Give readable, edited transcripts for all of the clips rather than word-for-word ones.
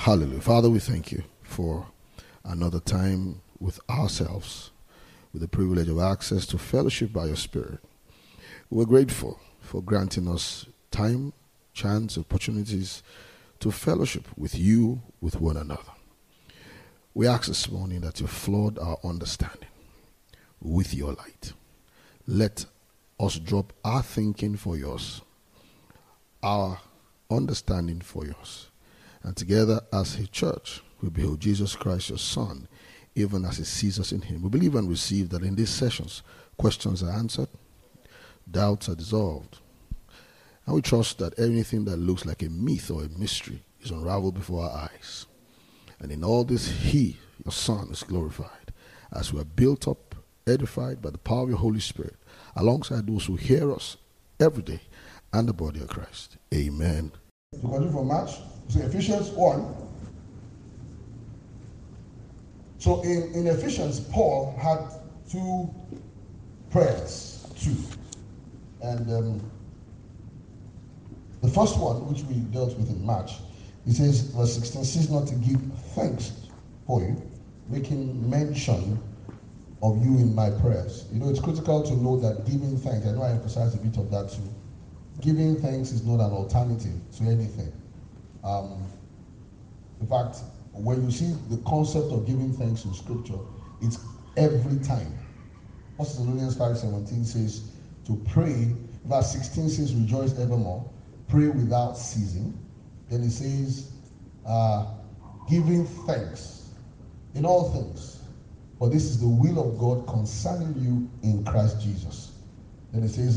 Hallelujah. Father, we thank you for another time with ourselves, with the privilege of access to fellowship by your Spirit. We're grateful for granting us time, chance, opportunities to fellowship with you, with one another. We ask this morning that you flood our understanding with your light. Let us drop our thinking for yours, our understanding for yours. And together as a church, we behold Jesus Christ, your Son, even as he sees us in him. We believe and receive that in these sessions, questions are answered, doubts are dissolved. And we trust that anything that looks like a myth or a mystery is unraveled before our eyes. And in all this, he, your Son, is glorified as we are built up, edified by the power of your Holy Spirit, alongside those who hear us every day and the body of Christ. Amen. We continue from March. So Ephesians 1. So in Ephesians, Paul had two prayers. And the first one, which we dealt with in March, he says, verse 16, cease not to give thanks for you, making mention of you in my prayers. You know, it's critical to know that giving thanks, I know I emphasized a bit of that too. Giving thanks is not an alternative to anything. In fact, when you see the concept of giving thanks in Scripture, it's every time. 1 Thessalonians 5:17 says to pray. Verse 16 says, rejoice evermore. Pray without ceasing. Then it says, giving thanks in all things. For this is the will of God concerning you in Christ Jesus. Then it says,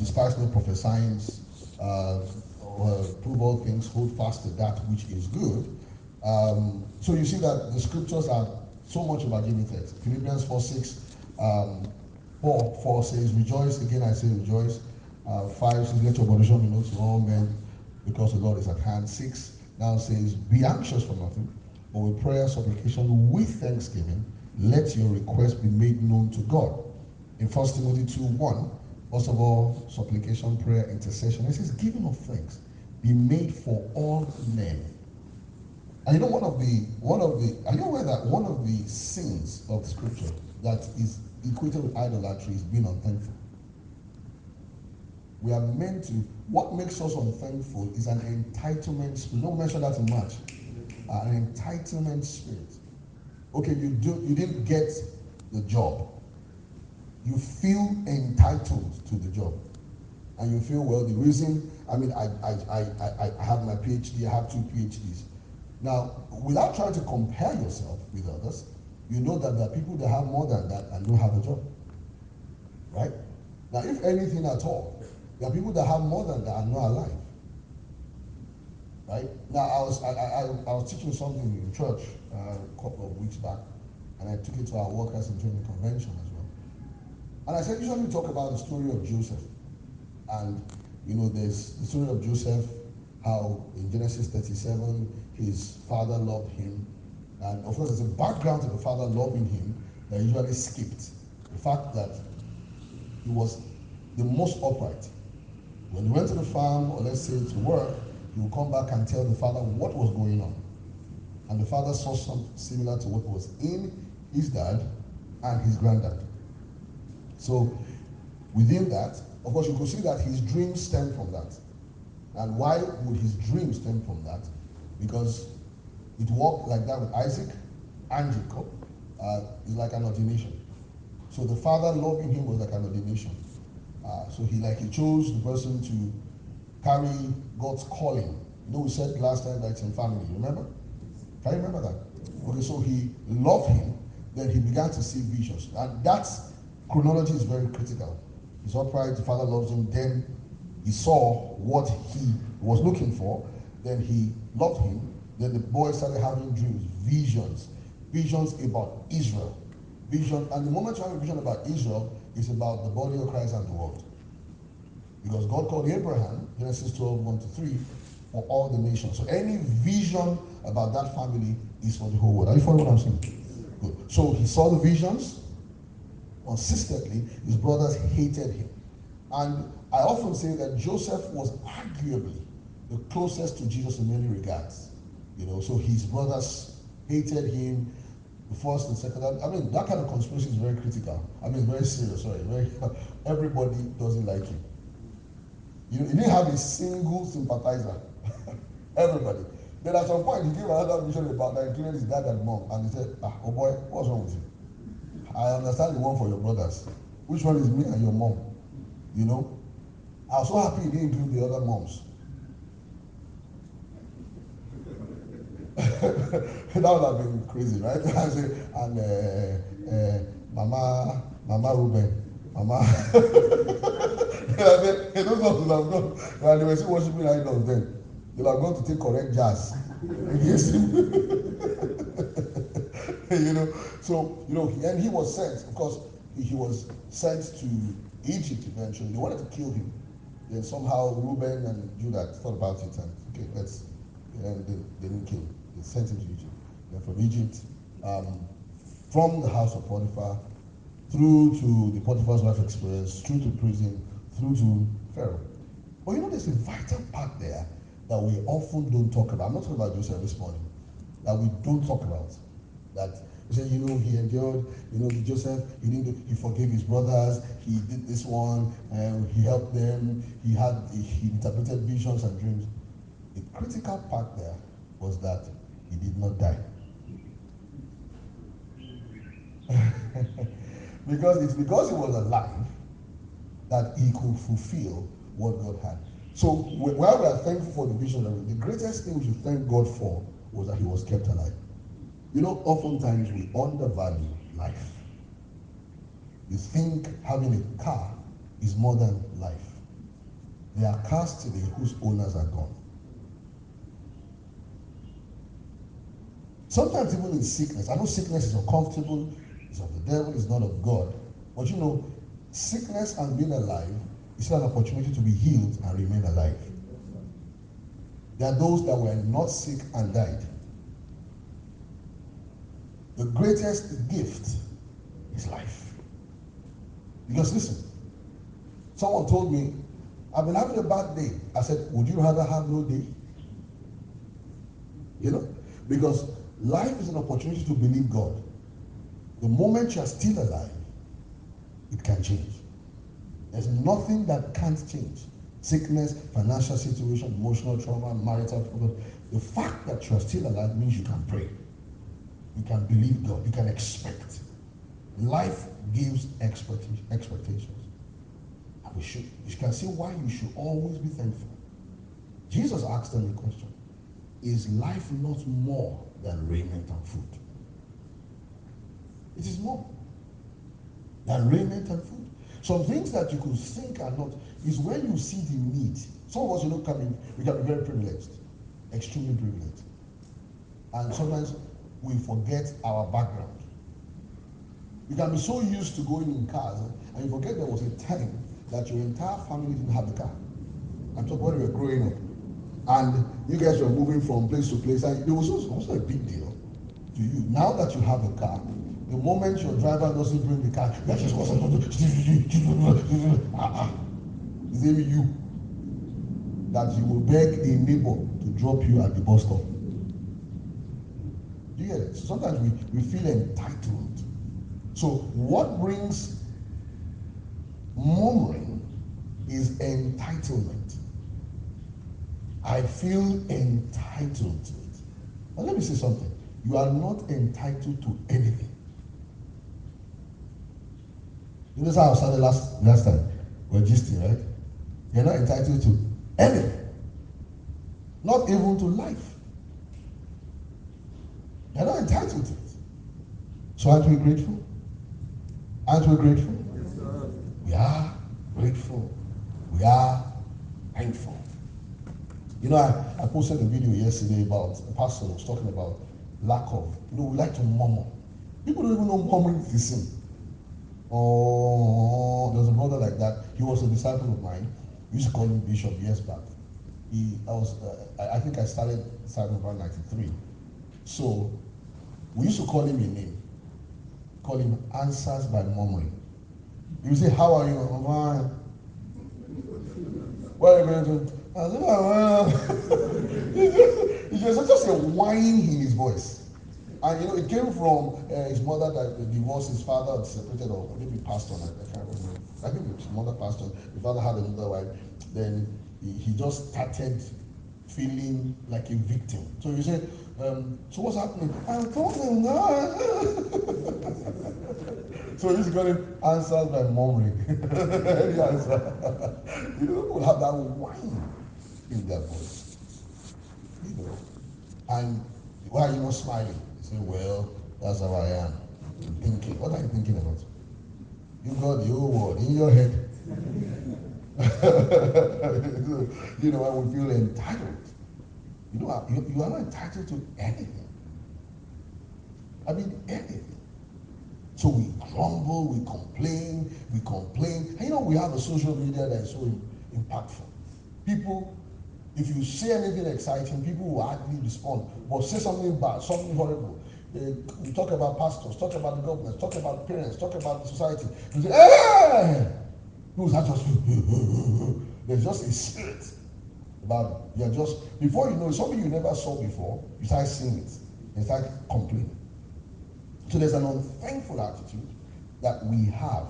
despise no prophesying, prove all things, hold fast to that which is good. So you see that the scriptures are so much about giving thanks. Philippians 4:4 says, rejoice. Again, I say rejoice. 5 says, let your moderation be known to all men, because the Lord is at hand. 6 now says, be anxious for nothing, but with prayer, supplication, with thanksgiving, let your request be made known to God. In 1 Timothy 2:1, first of all, supplication, prayer, intercession. It says, giving of thanks, be made for all men. And you know, one of the are you aware that one of the sins of Scripture that is equated with idolatry is being unthankful? We are meant to, what makes us unthankful is an entitlement spirit. Don't mention that in March. An entitlement spirit. Okay, you didn't get the job. You feel entitled to the job. And you feel, well, the reason, I have my PhD, I have 2 PhDs. Now, without trying to compare yourself with others, you know that there are people that have more than that and don't have a job. Right? Now, if anything at all, there are people that have more than that and not alive. Right? Now, I was teaching something in church a couple of weeks back, and I took it to our workers and training convention as well. And I said, usually we talk about the story of Joseph. And, you know, there's the story of Joseph, how in Genesis 37, his father loved him. And, of course, there's a background to the father loving him that usually skipped. The fact that he was the most upright. When he went to the farm, or let's say to work, he would come back and tell the father what was going on. And the father saw something similar to what was in his dad and his granddad. So within that, of course, you could see that his dreams stem from that. And why would his dreams stem from that? Because it worked like that with Isaac and Jacob. It's like an ordination. So the father loving him was like an ordination. So he chose the person to carry God's calling. You know, we said last time that it's in family, remember? Can you remember that? Okay, so he loved him, then he began to see visions. And that chronology is very critical. He's upright, the father loves him, then he saw what he was looking for, then he loved him, then the boy started having dreams, visions about Israel. Vision, and the moment you have a vision about Israel, it's about the body of Christ and the world. Because God called Abraham, Genesis 12:1-3, for all the nations. So any vision about that family is for the whole world. Are you following what I'm saying? Good. So he saw the visions. Consistently, his brothers hated him. And I often say that Joseph was arguably the closest to Jesus in many regards. You know, so his brothers hated him, the first and second. I mean, that kind of conspiracy is very critical. I mean, very serious, sorry. Everybody doesn't like him. You know, he didn't have a single sympathizer. Everybody. Then at some point, he gave another vision about including his dad and mom, and he said, oh boy, what's wrong with you? I understand the one for your brothers. Which one is me and your mom? You know? I was so happy he didn't include the other moms. That would have been crazy, right? I say, and Mama Reuben, Mama. Hey, those ones would have gone. When they were still worshiping idols then. They would have gone to take correct jazz against him. You know, so, you know, and he was sent, of course, he was sent to Egypt eventually. They wanted to kill him. Then somehow Reuben and Judah thought about it and, okay, let's, and they didn't kill him. They sent him to Egypt. Then from Egypt, from the house of Potiphar, through to the Potiphar's life experience, through to prison, through to Pharaoh. But you know, there's a vital part there that we often don't talk about. I'm not talking about Joseph this morning. That we don't talk about. That you say, you know, he endured. You know, Joseph, he forgave his brothers. He did this one, and he helped them. He interpreted visions and dreams. The critical part there was that he did not die. because he was alive that he could fulfill what God had. So while we are thankful for the vision, the greatest thing we should thank God for was that he was kept alive. You know, oftentimes we undervalue life. You think having a car is more than life. There are cars today whose owners are gone. Sometimes even in sickness, I know sickness is uncomfortable, it's of the devil, it's not of God. But you know, sickness and being alive is an opportunity to be healed and remain alive. There are those that were not sick and died. The greatest gift is life. Because listen, someone told me, I've been having a bad day. I said, would you rather have no day? You know? Because life is an opportunity to believe God. The moment you are still alive, it can change. There's nothing that can't change. Sickness, financial situation, emotional trauma, marital problems. The fact that you are still alive means you can pray. You can believe God. You can expect. Life gives expectations. And you can see why you should always be thankful. Jesus asked them the question. Is life not more than raiment and food? It is more than raiment and food. Some things that you could think are not is when you see the need. Some of us, you know, we can be very privileged, extremely privileged. And sometimes we forget our background. You can be so used to going in cars and you forget there was a time that your entire family didn't have a car. I'm talking when we were growing up. And you guys were moving from place to place, and it was also a big deal to you. Now that you have a car, the moment your driver doesn't bring the car, that's just it's even you that you will beg a neighbor to drop you at the bus stop. You get it? So sometimes we feel entitled. So what brings murmuring is entitlement. I feel entitled to it. Now let me say something. You are not entitled to anything. You know how I started last time? We're gisting, right? You're not entitled to anything. Not even to life. You're not entitled to it. So aren't we grateful? Aren't we grateful? Yes, sir. We are grateful. We are thankful. You know, I posted a video yesterday about a pastor was talking about lack of. You know, we like to murmur. People don't even know murmuring is a sin. Oh, there's a brother like that. He was a disciple of mine. We used to call him Bishop years back. I think I started disciple around 93. So we used to call him a name. Call him answers by murmuring. You say, how are you? Where are you going to? It was just a whine in his voice. And you know, it came from his mother that divorced his father and separated, or maybe passed on. I can't remember. I think his mother passed on. His father had another wife. Then he just started feeling like a victim. So you say, so what's happening? I'm coming now. So he's going to answer by murmuring. Any answer. You know, people have that whine in their voice. You know. And why are you not smiling? You say, well, that's how I am. I'm thinking. What are you thinking about? You got the whole world in your head. You know, I would feel entitled. You know, you are not entitled to anything. I mean, anything. So we grumble, we complain. And you know, we have a social media that is so impactful. People, if you say anything exciting, people will hardly respond. But say something bad, something horrible. You talk about pastors, talk about the government, talk about parents, talk about society. You say, hey! Who's that just? There's just a spirit about it. You're just, before you know, something you never saw before, you start seeing it. You start complaining. So there's an unthankful attitude that we have.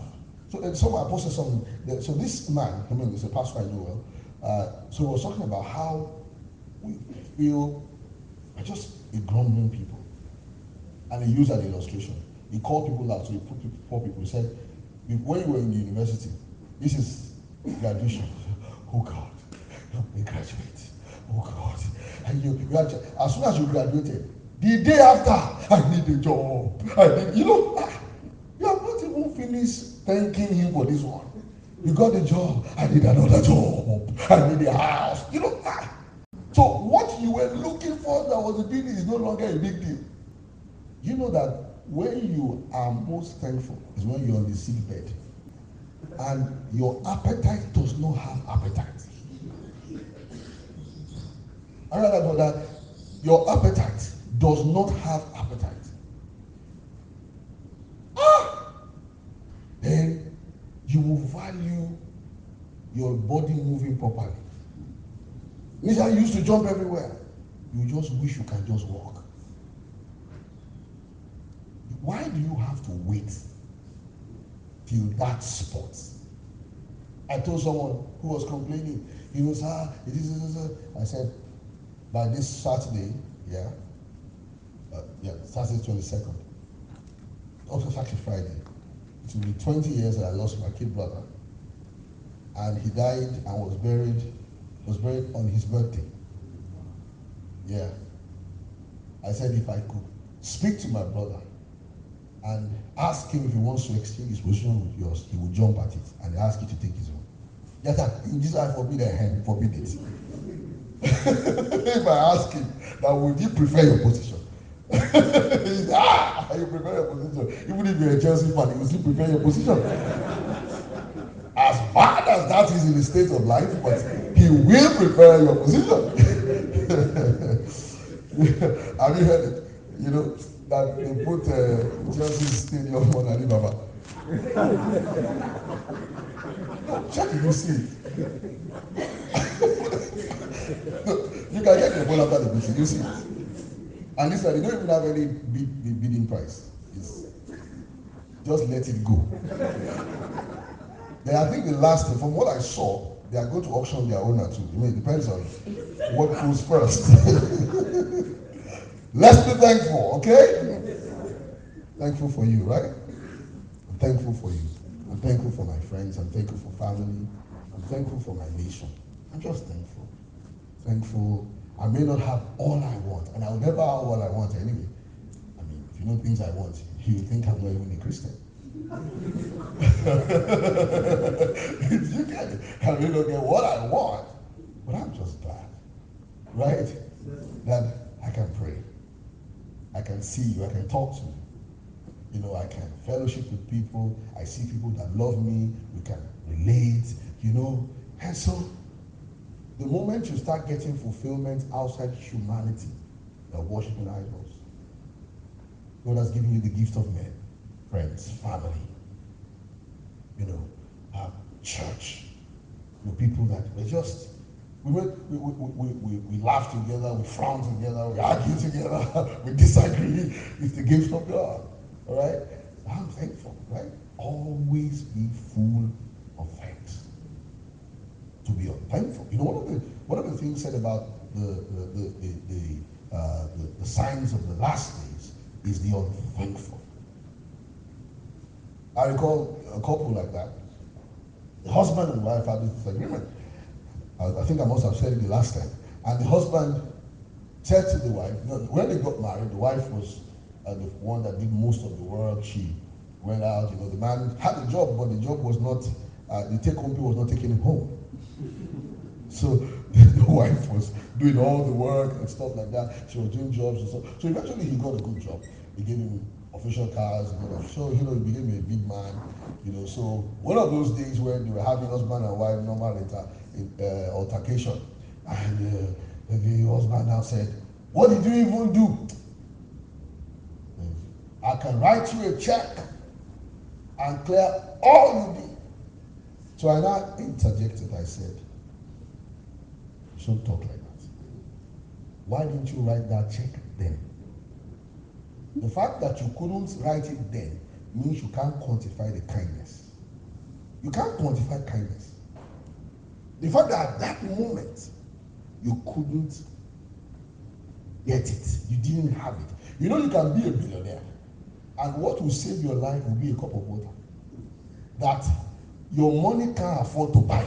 So someone posted something. So this man, I mean, it's a pastor I know well. So he was talking about how we feel just a grumbling people. And he used an illustration. He called people out. So he put poor people. He said, when you were in the university, this is graduation. Oh God, you graduate. Oh God. And you graduate. As soon as you graduated, the day after, I need a job. You know, you have not even finished thanking him for this one. You got the job. I need another job. I need a house. You know, so what you were looking for that was a big deal is no longer a big deal. You know that when you are most thankful is when you're on the sick bed. And your appetite does not have appetite. I read about that. Your appetite does not have appetite. Then you will value your body moving properly. Nisa used to jump everywhere. You just wish you can just walk. Why do you have to wait? That spot. I told someone who was complaining, he was, I said, by this Saturday, Saturday 22nd, also Saturday Friday, it will be 20 years that I lost my kid brother, and he died and was buried on his birthday. Yeah. I said, if I could speak to my brother, and ask him if he wants to exchange his position with yours, he will jump at it and ask you to take his own. Yes, I forbid it. If I ask him, now would you prefer your position? He said, you prefer your position. Even if you're a Chelsea fan, you will still prefer your position. As bad as that is in the state of life, but he will prefer your position. Have you heard it? You know, that they put Chelsea Stadium on Alibaba. No, check if you see it. No, you can get the ball after the meeting, you see it. And listen, they don't even have any bidding price. It's just let it go. Then I think the last thing, from what I saw, they are going to auction their owner too. I mean, it depends on what comes first. Let's be thankful, okay? Thankful for you, right? I'm thankful for you. I'm thankful for my friends. I'm thankful for family. I'm thankful for my nation. I'm just thankful. Thankful. I may not have all I want, and I will never have all I want anyway. I mean, if you know things I want, you think I'm not even a Christian. If you get it, I may not get what I want, but I'm just glad, right? That I can pray. I can see you, I can talk to you. You know, I can fellowship with people. I see people that love me. We can relate, you know. And so, the moment you start getting fulfillment outside humanity, you're worshiping idols. God has given you the gift of men, friends, family, you know, our church, the people that were just We laugh together, we frown together, we argue together, we disagree. It's the gift of God. All right? I'm thankful, right? Always be full of thanks. To be unthankful. You know, one of the things said about the signs of the last days is the unthankful. I recall a couple like that. The husband and wife had this disagreement. I think I must have said it the last time. And the husband said to the wife, when they got married, the wife was the one that did most of the work. She went out, you know, the man had a job, but the job was not, the take-home pay was not taking him home. So the wife was doing all the work and stuff like that. She was doing jobs and stuff. So eventually he got a good job. He gave him official cars, so you know, he became a big man, you know. So one of those days when they were having husband and wife normal altercation, and the husband now said, "What did you even do? I can write you a check and clear all you did." So I now interjected. I said, "You shouldn't talk like that. Why didn't you write that check then? The fact that you couldn't write it then means you can't quantify the kindness. You can't quantify kindness. The fact that at that moment, you couldn't get it. You didn't have it. You know, you can be a billionaire, and what will save your life will be a cup of water that your money can't afford to buy,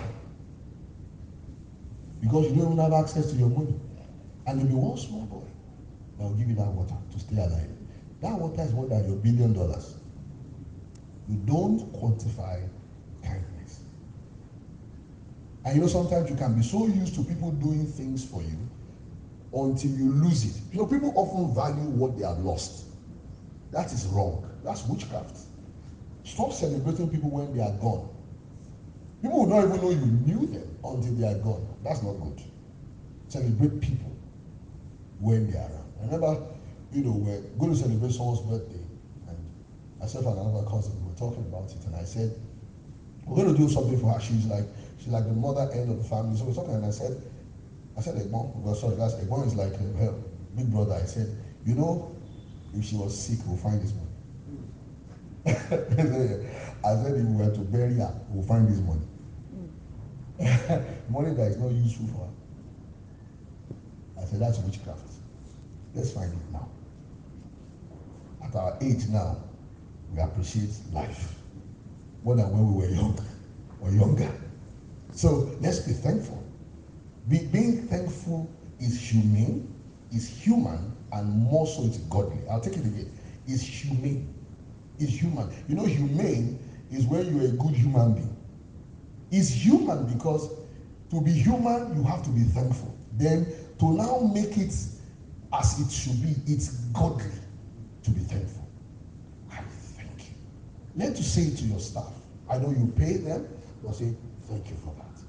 because you don't even have access to your money. And there'll be one small boy that will give you that water to stay alive. That water is more than your $1 billion. You don't quantify kindness. And you know, sometimes you can be so used to people doing things for you until you lose it. You know, people often value what they have lost. That is wrong. That's witchcraft. Stop celebrating people when they are gone. People will not even know you knew them until they are gone. That's not good. Celebrate people when they are around. I remember, you know, we're going to celebrate someone's birthday, and myself and another cousin were talking about it, and I said, we're going to do something for her. She's like the mother end of the family. So we're talking, and I said, Egbon, well, sorry, that's Egbon is like her big brother. I said, you know, if she was sick, we'll find this money. I said, if we were to bury her, we'll find this money. Money that is not useful for her. I said, that's witchcraft. Let's find it now. At our age now, we appreciate life more than when we were young or younger. So let's be thankful. Being thankful is humane, is human, and more so it's godly. I'll take it again. It's humane. It's human. You know, humane is when you're a good human being. It's human because to be human, you have to be thankful. Then to now make it as it should be, it's godly to be thankful. I thank you. Learn to say to your staff. I know you pay them, but say, thank you for that.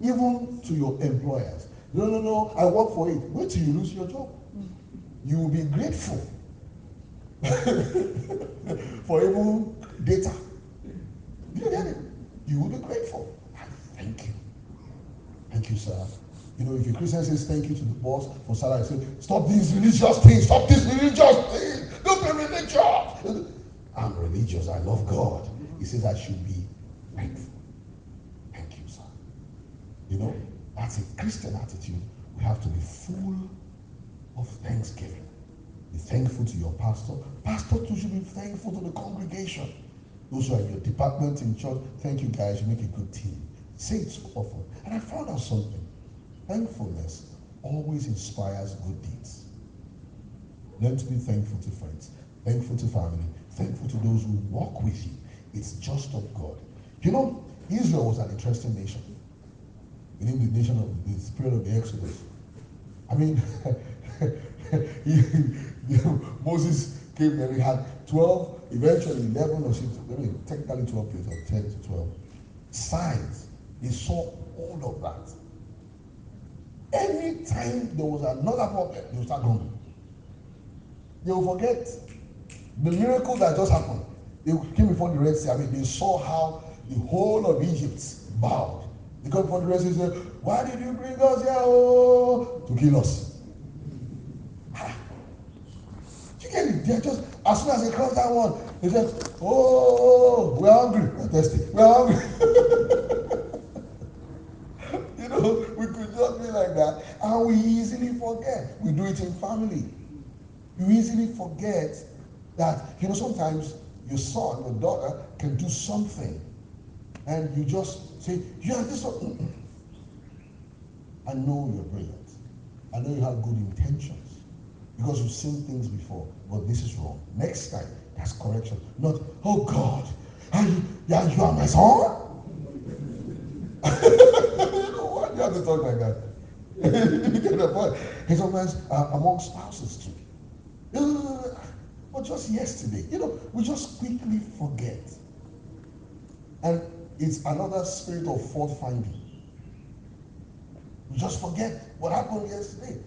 Even to your employers. No, I work for it. Wait till you lose your job. You will be grateful for even data. You get it? You will be grateful. I thank you. Thank you, sir. You know, if a Christian says thank you to the boss for salary, say, stop these religious things, don't be religious. I'm religious, I love God. He says I should be thankful. Thank you, sir. You know, that's a Christian attitude. We have to be full of thanksgiving. Be thankful to your pastor. Pastor too should be thankful to the congregation. Those who are in your department in church, thank you guys, you make a good team. Say it so often. And I found out something. Thankfulness always inspires good deeds. Learn to be thankful to friends, thankful to family, thankful to those who walk with you. It's just of God. You know, Israel was an interesting nation. Within the nation of the spirit of the Exodus. I mean, Moses came there, he had 12, eventually 11 or 16, I mean, technically 12 people, 10 to 12. Signs, he saw all of that. Any time there was another problem, they will start grumbling. They will forget the miracle that just happened. They came before the Red Sea. I mean, they saw how the whole of Egypt bowed He got wondering and said, why did you bring us here? Oh, to kill us. You get it? They're just, as soon as they cross that one, they said, oh, we're hungry. Fantastic. We're hungry. You know, we could just be like that. And we easily forget. We do it in family. You easily forget that, you know, sometimes your son or daughter can do something and you just say, you have this one. I know you're brilliant. I know you have good intentions because you've seen things before, but this is wrong. Next time, that's correction. Not, oh God, you are my son? You know what? You have to talk like that. You get the point. It's almost among spouses too. But just yesterday, you know, we just quickly forget. And it's another spirit of fault finding. You just forget what happened yesterday.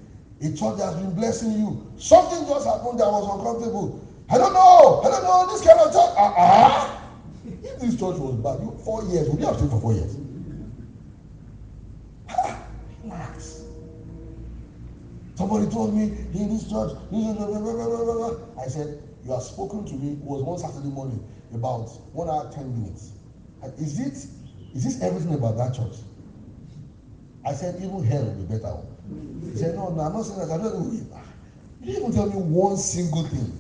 A church has been blessing you. Something just happened that was uncomfortable. I don't know, this kind of church. If this church was bad, you 4 years, would you have stayed for 4 years? Relax. Somebody told me, in this church, I said, you have spoken to me, it was one Saturday morning, about 1 hour, 10 minutes. Is this everything about that church? I said, even hell would be better. He said, no, I'm not saying that. I don't know. You didn't even tell me one single thing.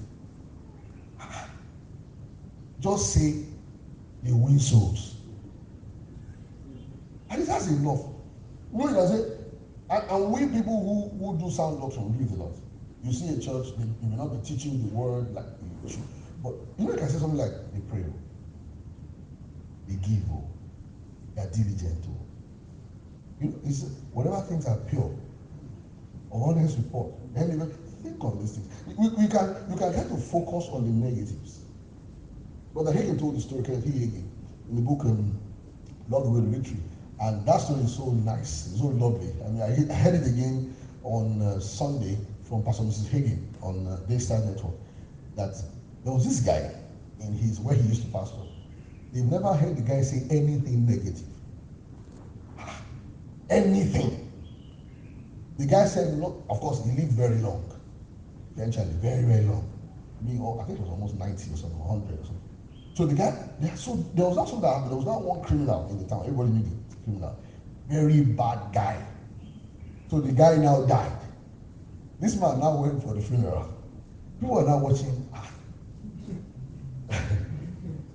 Just say, they win souls. And it has enough. No, it doesn't. And we people who do sound doctrine, we believe a lot. You see a church, they may not be teaching the word like you should. But you know, you can say something like, they pray, they give, they are diligent. You know, it's, whatever things are pure, or honest report, anyway, think on these things. You can try to focus on the negatives. Brother Hagin told the story, Kenneth Hagin, in the book Lord Will Victory. And that story is so nice, it's so lovely. I mean, I heard it again on Sunday from Pastor Mrs. Hagin on Daystar Network, that there was this guy in his where he used to pastor. They've never heard the guy say anything negative. Anything. The guy said, no, of course, he lived very long. Eventually, very, very long. I think it was almost 90 or something, 100 or something. So the guy, there was also that, there was not one criminal in the town. Everybody knew him. Criminal, very bad guy. So the guy now died. This man now went for the funeral. People are now watching.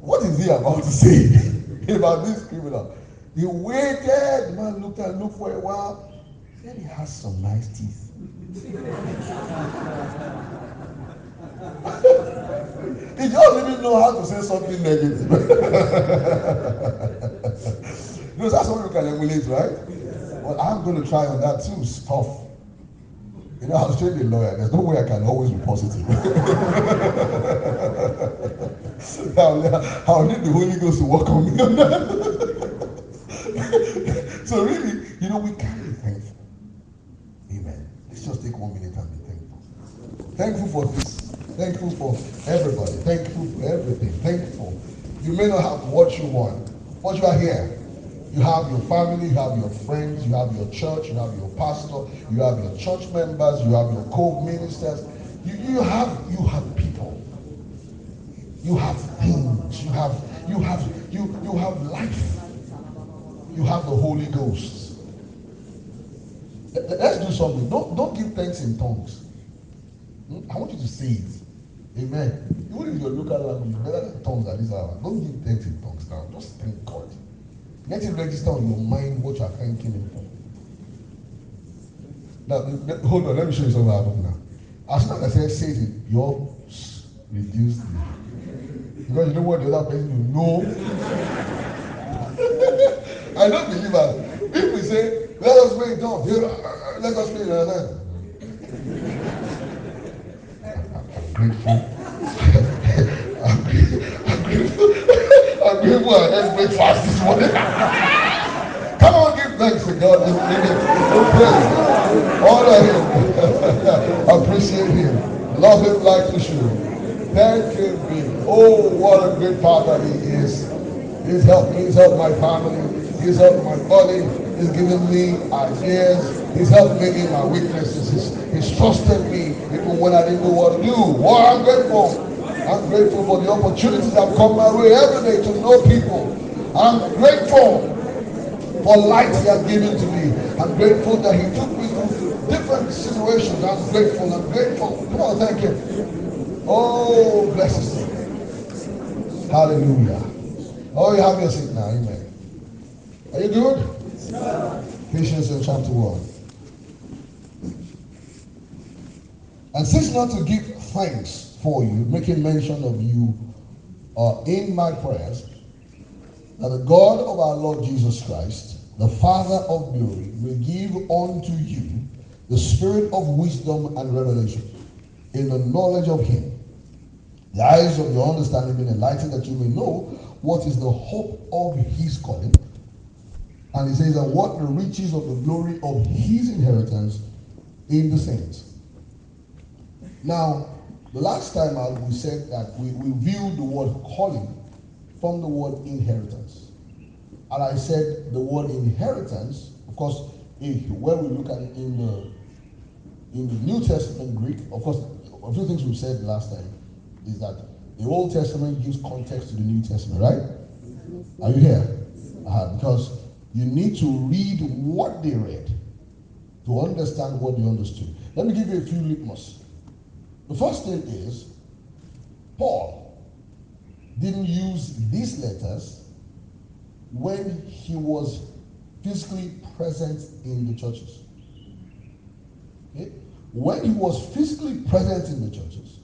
What is he about to say about this criminal? He waited. The man looked and looked for a while. He said he has some nice teeth. He just didn't know how to say something negative. Because that's what we can emulate, right? Yes. Well, I'm going to try on that too. It's tough. You know, I was trained a lawyer. There's no way I can always be positive. I'll need the Holy Ghost to work on me on that. So really, you know, we can be thankful. Amen. Let's just take 1 minute and be thankful. Thankful for this. Thankful for everybody. Thankful for everything. Thankful. You may not have what you want, but you are here. You have your family, you have your friends, you have your church, you have your pastor, you have your church members, you have your co-ministers. You have people. You have things. You have life. You have the Holy Ghost. Let's do something. Don't give thanks in tongues. I want you to say it. Amen. Even if your local language is better than tongues at this hour, don't give thanks in tongues now. Just thank God. Let it register on your mind what you are thanking him for. Now, hold on, let me show you something happened now. As soon as I say it, you're reduced. Because you know what the other person will know. I don't believe that. If we say, let us pray it off, let us pray it off. I'm grateful. I'm grateful. I'm grateful I had breakfast this morning. Come on, give thanks to God this minute. Honor him. Appreciate him. Love him like you should. Thank him. Oh, what a great father he is. He's helped me. He's helped my family. He's helped my body. He's given me ideas. He's helped me in my weaknesses. He's trusted me even when I didn't know what to do. Well, I'm grateful. I'm grateful for the opportunities that come my way every day to know people. I'm grateful for light he has given to me. I'm grateful that he took me through different situations. I'm grateful. I'm grateful. Come on, thank him. Oh, bless his name. Hallelujah. Oh, you have your seat now. Amen. Are you good? Ephesians in chapter 1. And cease not to give thanks for you, making mention of you in my prayers, that the God of our Lord Jesus Christ, the Father of glory, will give unto you the spirit of wisdom and revelation in the knowledge of him, the eyes of your understanding being enlightened, that you may know what is the hope of his calling. And he says, and what the riches of the glory of his inheritance in the saints. Now, the last time out, we said that we viewed the word calling from the word inheritance. And I said the word inheritance, of course, when we look at it in the New Testament Greek, of course, a few things we said last time is that the Old Testament gives context to the New Testament, right? Are you here? Because you need to read what they read to understand what they understood. Let me give you a few litmus. The first thing is, Paul didn't use these letters when he was physically present in the churches. Okay? When he was physically present in the churches,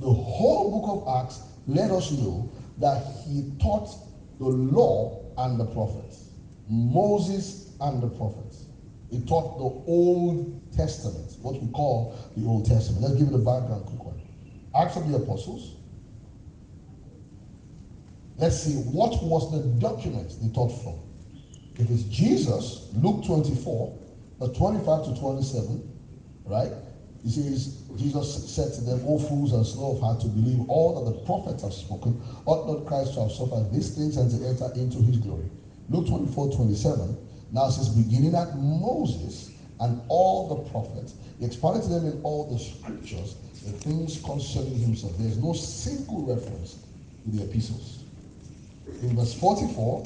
the whole book of Acts let us know that he taught the law and the prophets. Moses and the prophets. He taught the Old Testament, what we call the Old Testament. Let's give it a background quick one. Acts of the Apostles. Let's see, what was the document they taught from? It is Jesus, Luke 24, verse 25 to 27, right? He says, Jesus said to them, O fools and slow of heart to believe all that the prophets have spoken, ought not Christ to have suffered these things and to enter into his glory? Luke 24, 27, now says, beginning at Moses and all the prophets, he expounded to them in all the scriptures the things concerning himself. There is no single reference to the epistles. In verse 44,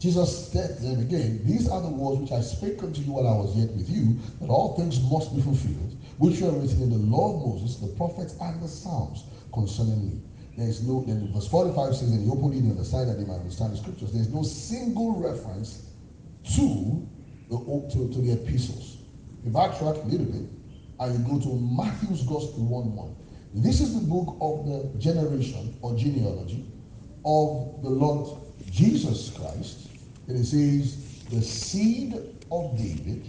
Jesus said to them again, these are the words which I spake unto you while I was yet with you, that all things must be fulfilled, which were written in the law of Moses, the prophets, and the Psalms concerning me. There is no, then verse 45 says, and he opened it on the side that they might understand the scriptures. There is no single reference to the epistles. If I track a little bit, and you go to Matthew's Gospel 1:1. This is the book of the generation or genealogy of the Lord Jesus Christ. And it says, the seed of David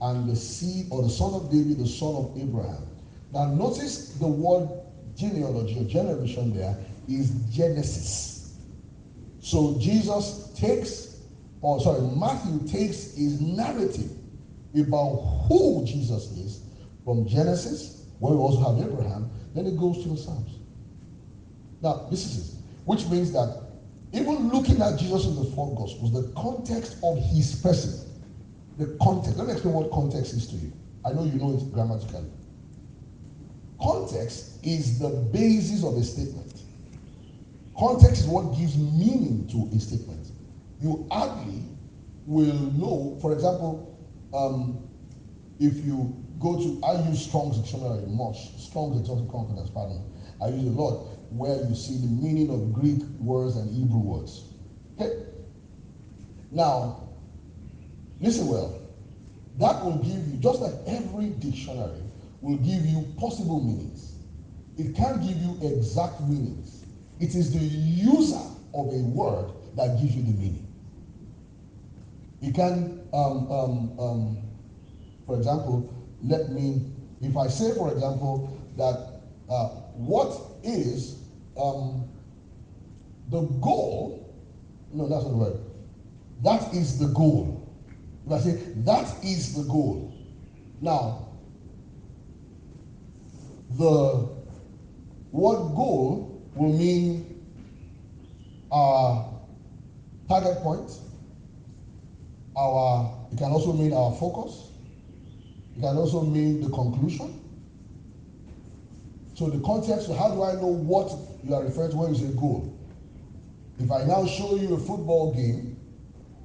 and the seed, or the son of David, the son of Abraham. Now notice the word genealogy or generation there is Genesis. So Matthew takes his narrative about who Jesus is from Genesis, where we also have Abraham, then it goes to the Psalms. Now, this is it. Which means that even looking at Jesus in the four Gospels, the context of his person, the context, let me explain what context is to you. I know you know it grammatically. Context is the basis of a statement. Context is what gives meaning to a statement. You hardly will know, for example, if you go to, I use Strong's Dictionary much, Strong's Exotic Concordance, pardon me. I use a lot where you see the meaning of Greek words and Hebrew words. Okay? Now, listen well. That will give you, just like every dictionary will give you possible meanings. It can't give you exact meanings. It is the user of a word that gives you the meaning. You can, for example, if I say, for example, that what is the goal? No, that's not the word. That is the goal. If I say, that is the goal. Now, the word goal will mean target point, It can also mean our focus. It can also mean the conclusion. So the context, how do I know what you are referring to when you say goal? If I now show you a football game,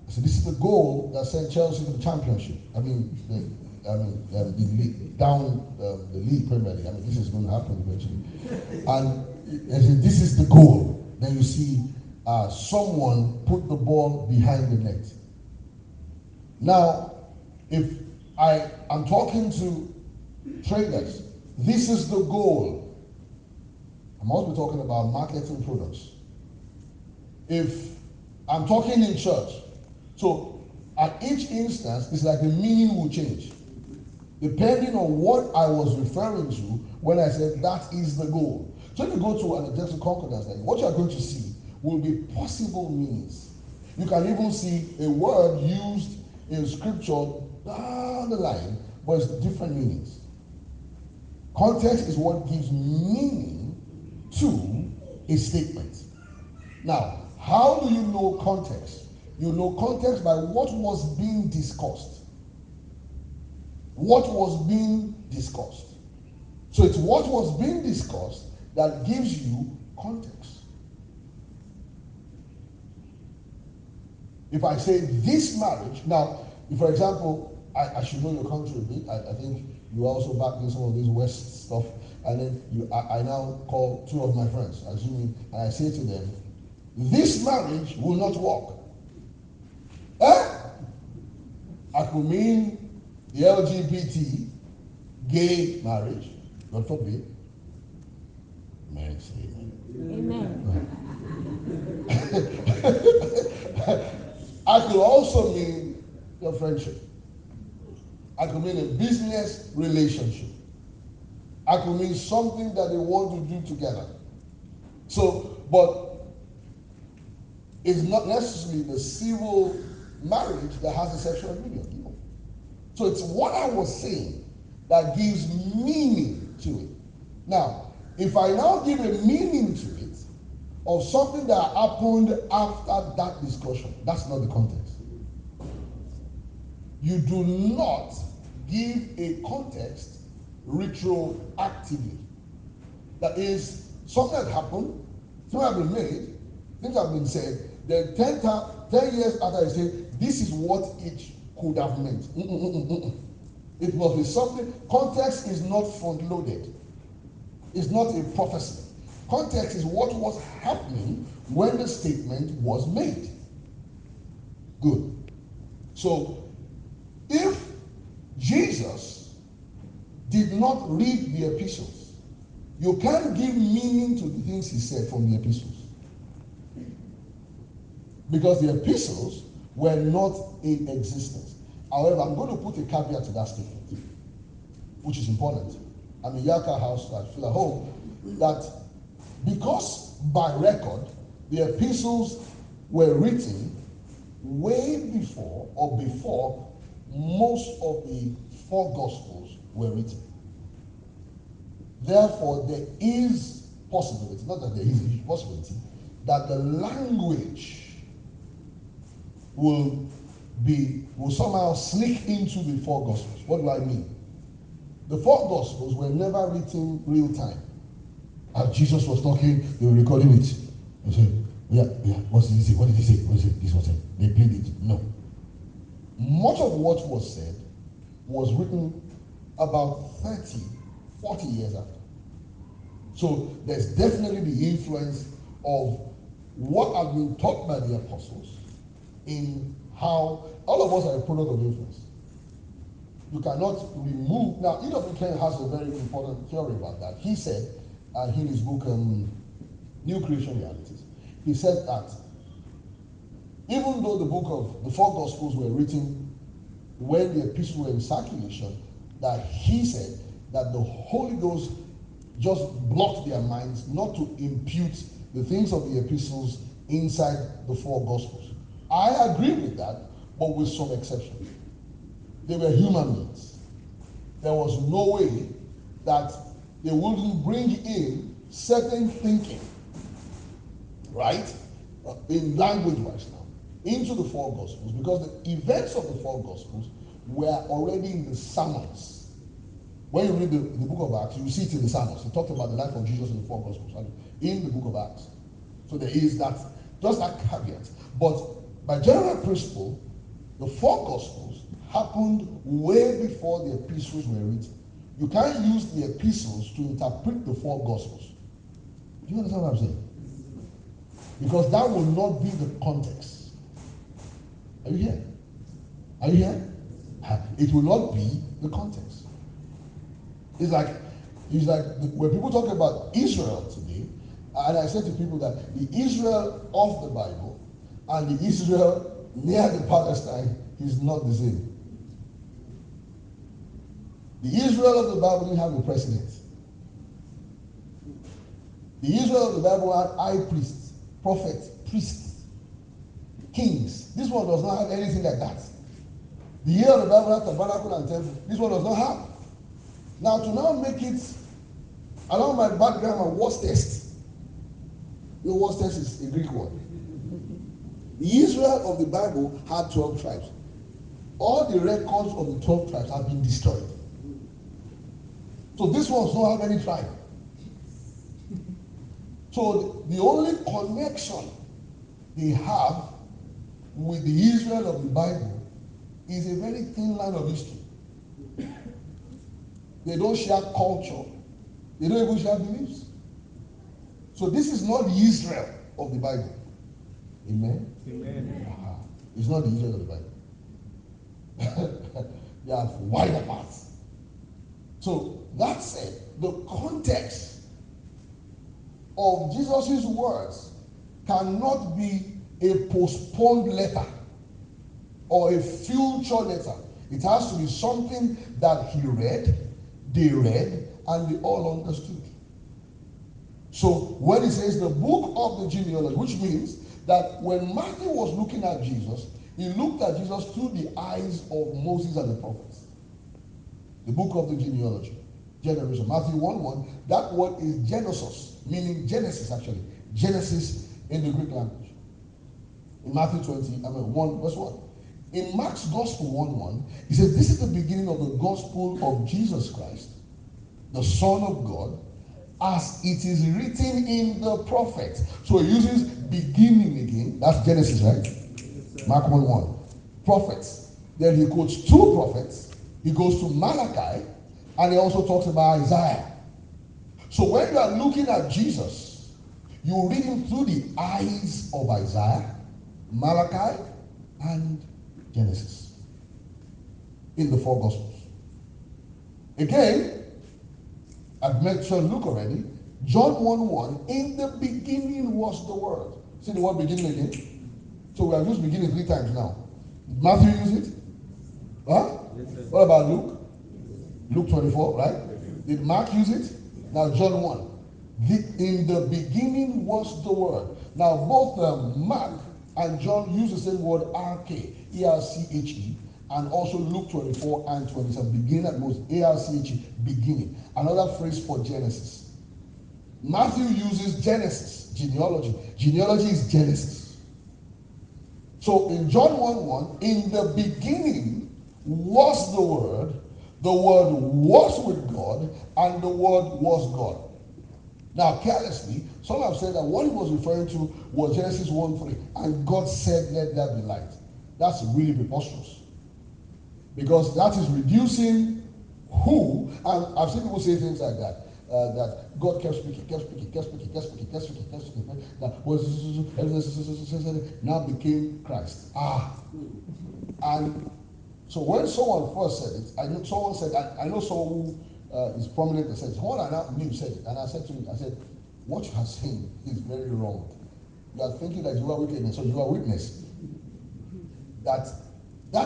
I say this is the goal that sent Chelsea to the championship. I mean the league, Premier League. I mean, this is going to happen eventually. And I say this is the goal. Then you see someone put the ball behind the net. Now, if I am talking to traders, this is the goal. I'm also talking about marketing products. If I'm talking in church, so at each instance, it's like the meaning will change. Depending on what I was referring to when I said that is the goal. So if you go to an adjective concordance, like what you're going to see will be possible meanings. You can even see a word used in scripture down the line, but it's different meanings. Context is what gives meaning to a statement. Now, how do you know context? You know context by what was being discussed. What was being discussed. So it's what was being discussed that gives you context. If I say this marriage, now, if, for example, I should know your country a bit. I think you also back in some of this West stuff. And then I now call two of my friends, assuming, and I say to them, this marriage will not work. Eh? I could mean the LGBT gay marriage, God forbid. Amen. Amen. I could also mean your friendship. I could mean a business relationship. I could mean something that they want to do together. So, but it's not necessarily the civil marriage that has a sexual union. No. So it's what I was saying that gives meaning to it. Now, if I now give a meaning to it of something that happened after that discussion, that's not the context. You do not give a context retroactively. That is, something that happened, something has been made, things have been said, then 10 years after I say, this is what it could have meant. It must be something. Context is not front-loaded. It's not a prophecy. Context is what was happening when the statement was made. Good. So, if Jesus did not read the epistles, you can't give meaning to the things he said from the epistles. Because the epistles were not in existence. However, I'm going to put a caveat to that statement, which is important. I'm in Yaka house, I feel at home, that because by record, the epistles were written way before or before most of the four Gospels were written. Therefore, there is possibility, not that there is a possibility, that the language will somehow sneak into the four Gospels. What do I mean? The four Gospels were never written real time. As Jesus was talking, they were recording it. They said, yeah, what did he say? What did he say? What did he say? This was it. They played it. No. Much of what was said was written about 30, 40 years after. So there's definitely the influence of what had been taught by the apostles in how all of us are a product of influence. You cannot remove. Now, E.W. Kenneth has a very important theory about that. He said, in his book, New Creation Realities, he said that even though the book of the four Gospels were written when the epistles were in circulation, that he said that the Holy Ghost just blocked their minds not to impute the things of the epistles inside the four Gospels. I agree with that, but with some exceptions. They were human beings. There was no way that they wouldn't bring in certain thinking, right? In language-wise now. into the four Gospels, because the events of the four Gospels were already in the sermons. When you read the book of Acts, you see it in the sermons. He talked about the life of Jesus in the four Gospels, and in the book of Acts. So there is that, just that caveat. But by general principle, the four Gospels happened way before the epistles were written. You can't use the epistles to interpret the four Gospels. Do you understand what I'm saying? Because that will not be the context. Are you here? Are you here? It will not be the context. It's like when people talk about Israel today, and I said to people that the Israel of the Bible and the Israel near the Palestine is not the same. The Israel of the Bible didn't have a president. The Israel of the Bible had high priests, prophets, priests, kings. This one does not have anything like that. The year of the Bible had tabernacle and temple. This one does not have. Now to now make it along my background, my worst test. Your worst test is a Greek one. The Israel of the Bible had 12 tribes. All the records of the 12 tribes have been destroyed. So this one does not have any tribe. So the only connection they have with the Israel of the Bible is a very thin line of history. They don't share culture. They don't even share beliefs. So this is not the Israel of the Bible. Amen? Amen. Uh-huh. It's not the Israel of the Bible. They are wide apart. So that said, the context of Jesus' words cannot be a postponed letter or a future letter. It has to be something that he read, they read, and they all understood. So when it says the book of the genealogy, which means that when Matthew was looking at Jesus, he looked at Jesus through the eyes of Moses and the prophets. The book of the genealogy, generation. Matthew 1:1, that word is genesis. Meaning Genesis, actually. Genesis in the Greek language. In Matthew 1, verse 1. In Mark's Gospel 1:1, he says, this is the beginning of the gospel of Jesus Christ, the Son of God, as it is written in the prophets. So he uses beginning again. That's Genesis, right? Yes, Mark 1:1. Prophets. Then he quotes two prophets. He goes to Malachi, and he also talks about Isaiah. So when you are looking at Jesus, you read him through the eyes of Isaiah, Malachi, and Genesis in the four Gospels. Again, I've mentioned Luke already. John 1:1, in the beginning was the Word. See the word beginning again? So we have used beginning 3 times now. Did Matthew use it? Huh? Yes, what about Luke? Luke 24, right? Did Mark use it? Now, John 1, in the beginning was the Word. Now, both Mark and John use the same word, RK, ARCHE, and also Luke 24 and 27, beginning at most, ARCHE, beginning. Another phrase for Genesis. Matthew uses Genesis, genealogy. Genealogy is Genesis. So, in John 1:1, in the beginning was the Word. The Word was with God, and the Word was God. Now, carelessly, some have said that what he was referring to was Genesis 1:3, and God said, let there be light. That's really preposterous. Because that is reducing who, and I've seen people say things like that, that God kept speaking, that was, now became Christ. And so when someone first said it, I know someone who is prominent that said it. Someone I now knew said it, and I said to him, what you are saying is very wrong. You are thinking that you are witness, so you are witness. That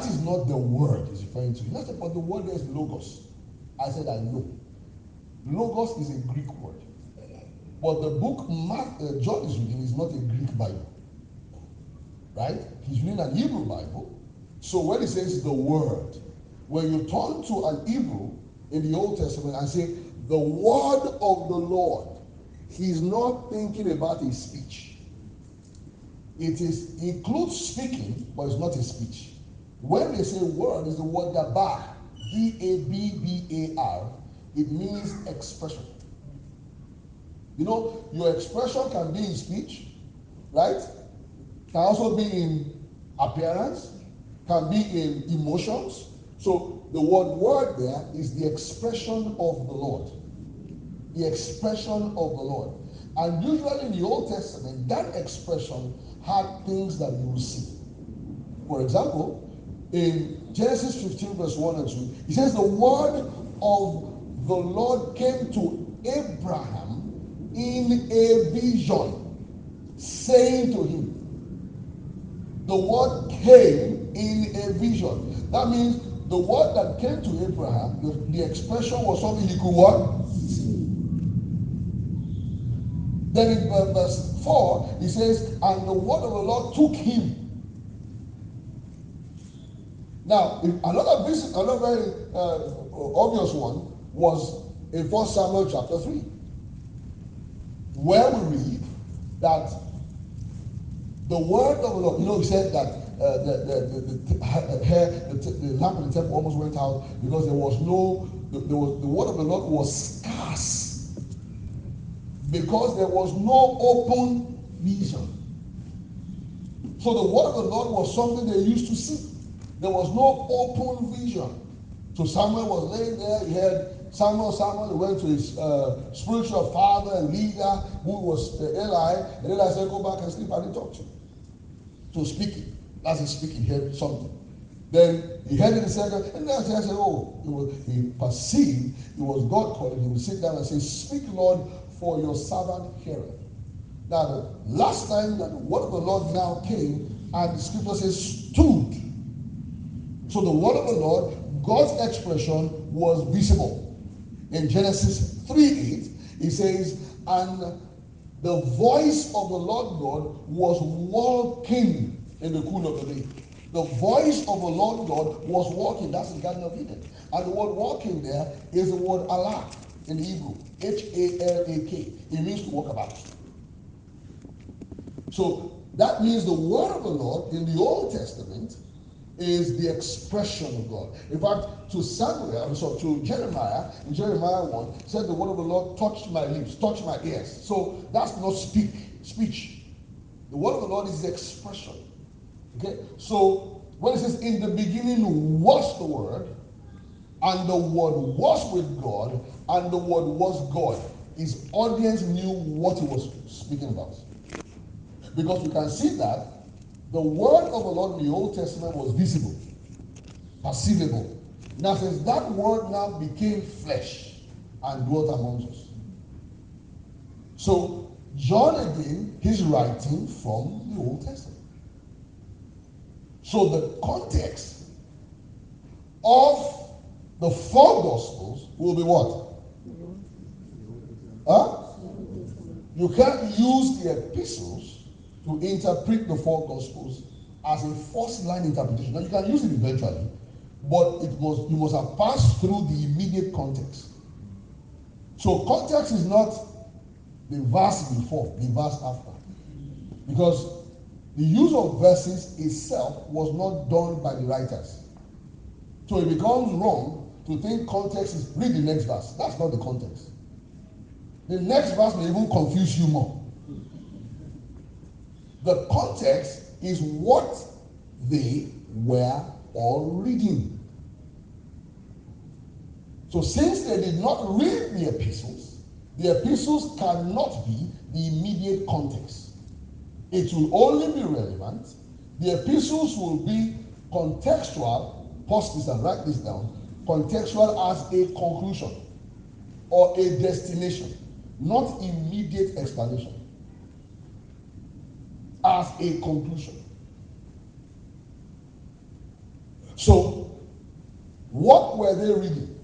is not the word he's referring to. He said, but the word is logos. I said, I know. Logos is a Greek word. But the book John is reading is not a Greek Bible. Right? He's reading an Hebrew Bible. So when it says the word, when you turn to an Hebrew in the Old Testament and say the word of the Lord, he's not thinking about his speech. It includes speaking, but it's not a speech. When they say word, is the word dabar, D-A-B-B-A-R, it means expression. You know, your expression can be in speech, right? Can also be in appearance, can be in emotions. So the word there is the expression of the Lord. The expression of the Lord. And usually in the Old Testament, that expression had things that you see. For example, in Genesis 15 verse 1 and 2, it says the word of the Lord came to Abraham in a vision, saying to him, the word came in a vision. That means the word that came to Abraham, the expression was something he could what? See. Then in verse 4, he says, and the word of the Lord took him. Now, another very obvious one was in 1 Samuel chapter 3, where we read that the word of the Lord, you know, he said that the lamp in the temple almost went out because the word of the Lord was scarce because there was no open vision. So the word of the Lord was something they used to see. There was no open vision. So Samuel was laying there. He had Samuel. He went to his spiritual father and leader, who was Eli. And Eli said, go back and sleep. I didn't talk to you. So speaking. That's his speaking. He heard something. Then he heard it a second. And then I said, he perceived it was God calling him. He would sit down and say, speak, Lord, for your servant heareth. Now, the last time that the word of the Lord now came, and the scripture says, stood. So the word of the Lord, God's expression, was visible. In Genesis 3:8, it says, and the voice of the Lord God was walking in the cool of the day. The voice of the Lord God was walking. That's in the Garden of Eden. And the word walking there is the word halak in Hebrew. H-A-L-A-K. It means to walk about. So that means the word of the Lord in the Old Testament is the expression of God. In fact, to Jeremiah, in Jeremiah 1, it said the word of the Lord touched my lips, touched my ears. So that's not speech. The word of the Lord is the expression. Okay? So when it says, in the beginning was the word, and the word was with God, and the word was God, his audience knew what he was speaking about. Because we can see that the word of the Lord in the Old Testament was visible, perceivable. Now, since that word now became flesh and dwelt among us. So, John again, he's writing from the Old Testament. So, the context of the four Gospels will be what? Huh? You can't use the epistles to interpret the four Gospels as a first-line interpretation. Now, you can use it eventually, but you must have passed through the immediate context. So context is not the verse before, the verse after. Because the use of verses itself was not done by the writers. So it becomes wrong to think context is read the next verse. That's not the context. The next verse may even confuse you more. The context is what they were all reading. So since they did not read the epistles cannot be the immediate context. It will only be relevant. The epistles will be contextual, pause this and write this down, contextual as a conclusion or a destination, not immediate explanation. As a conclusion. So, what were they reading?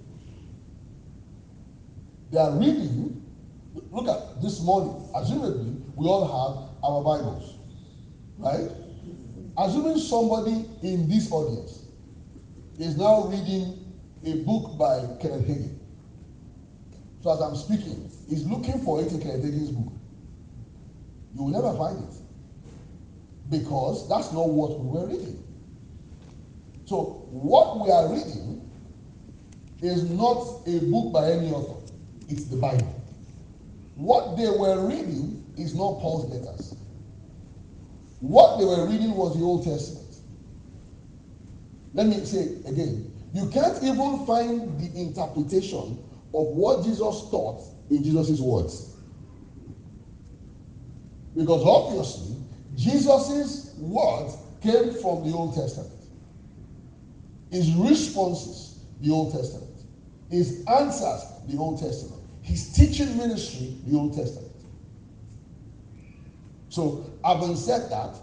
They are reading, look at this morning, assumably we all have our Bibles, right? Assuming somebody in this audience is now reading a book by Kenneth Hagin. So as I'm speaking, he's looking for it in Kenneth Hagin's book. You will never find it. because that's not what we were reading. So what we are reading is not a book by any author. It's the Bible. What they were reading is not Paul's letters. What they were reading was the Old Testament. Let me say again, you can't even find the interpretation of what Jesus taught in Jesus' words. Because obviously, Jesus' words came from the Old Testament. His responses, the Old Testament. His answers, the Old Testament. His teaching ministry, the Old Testament. So, having said that,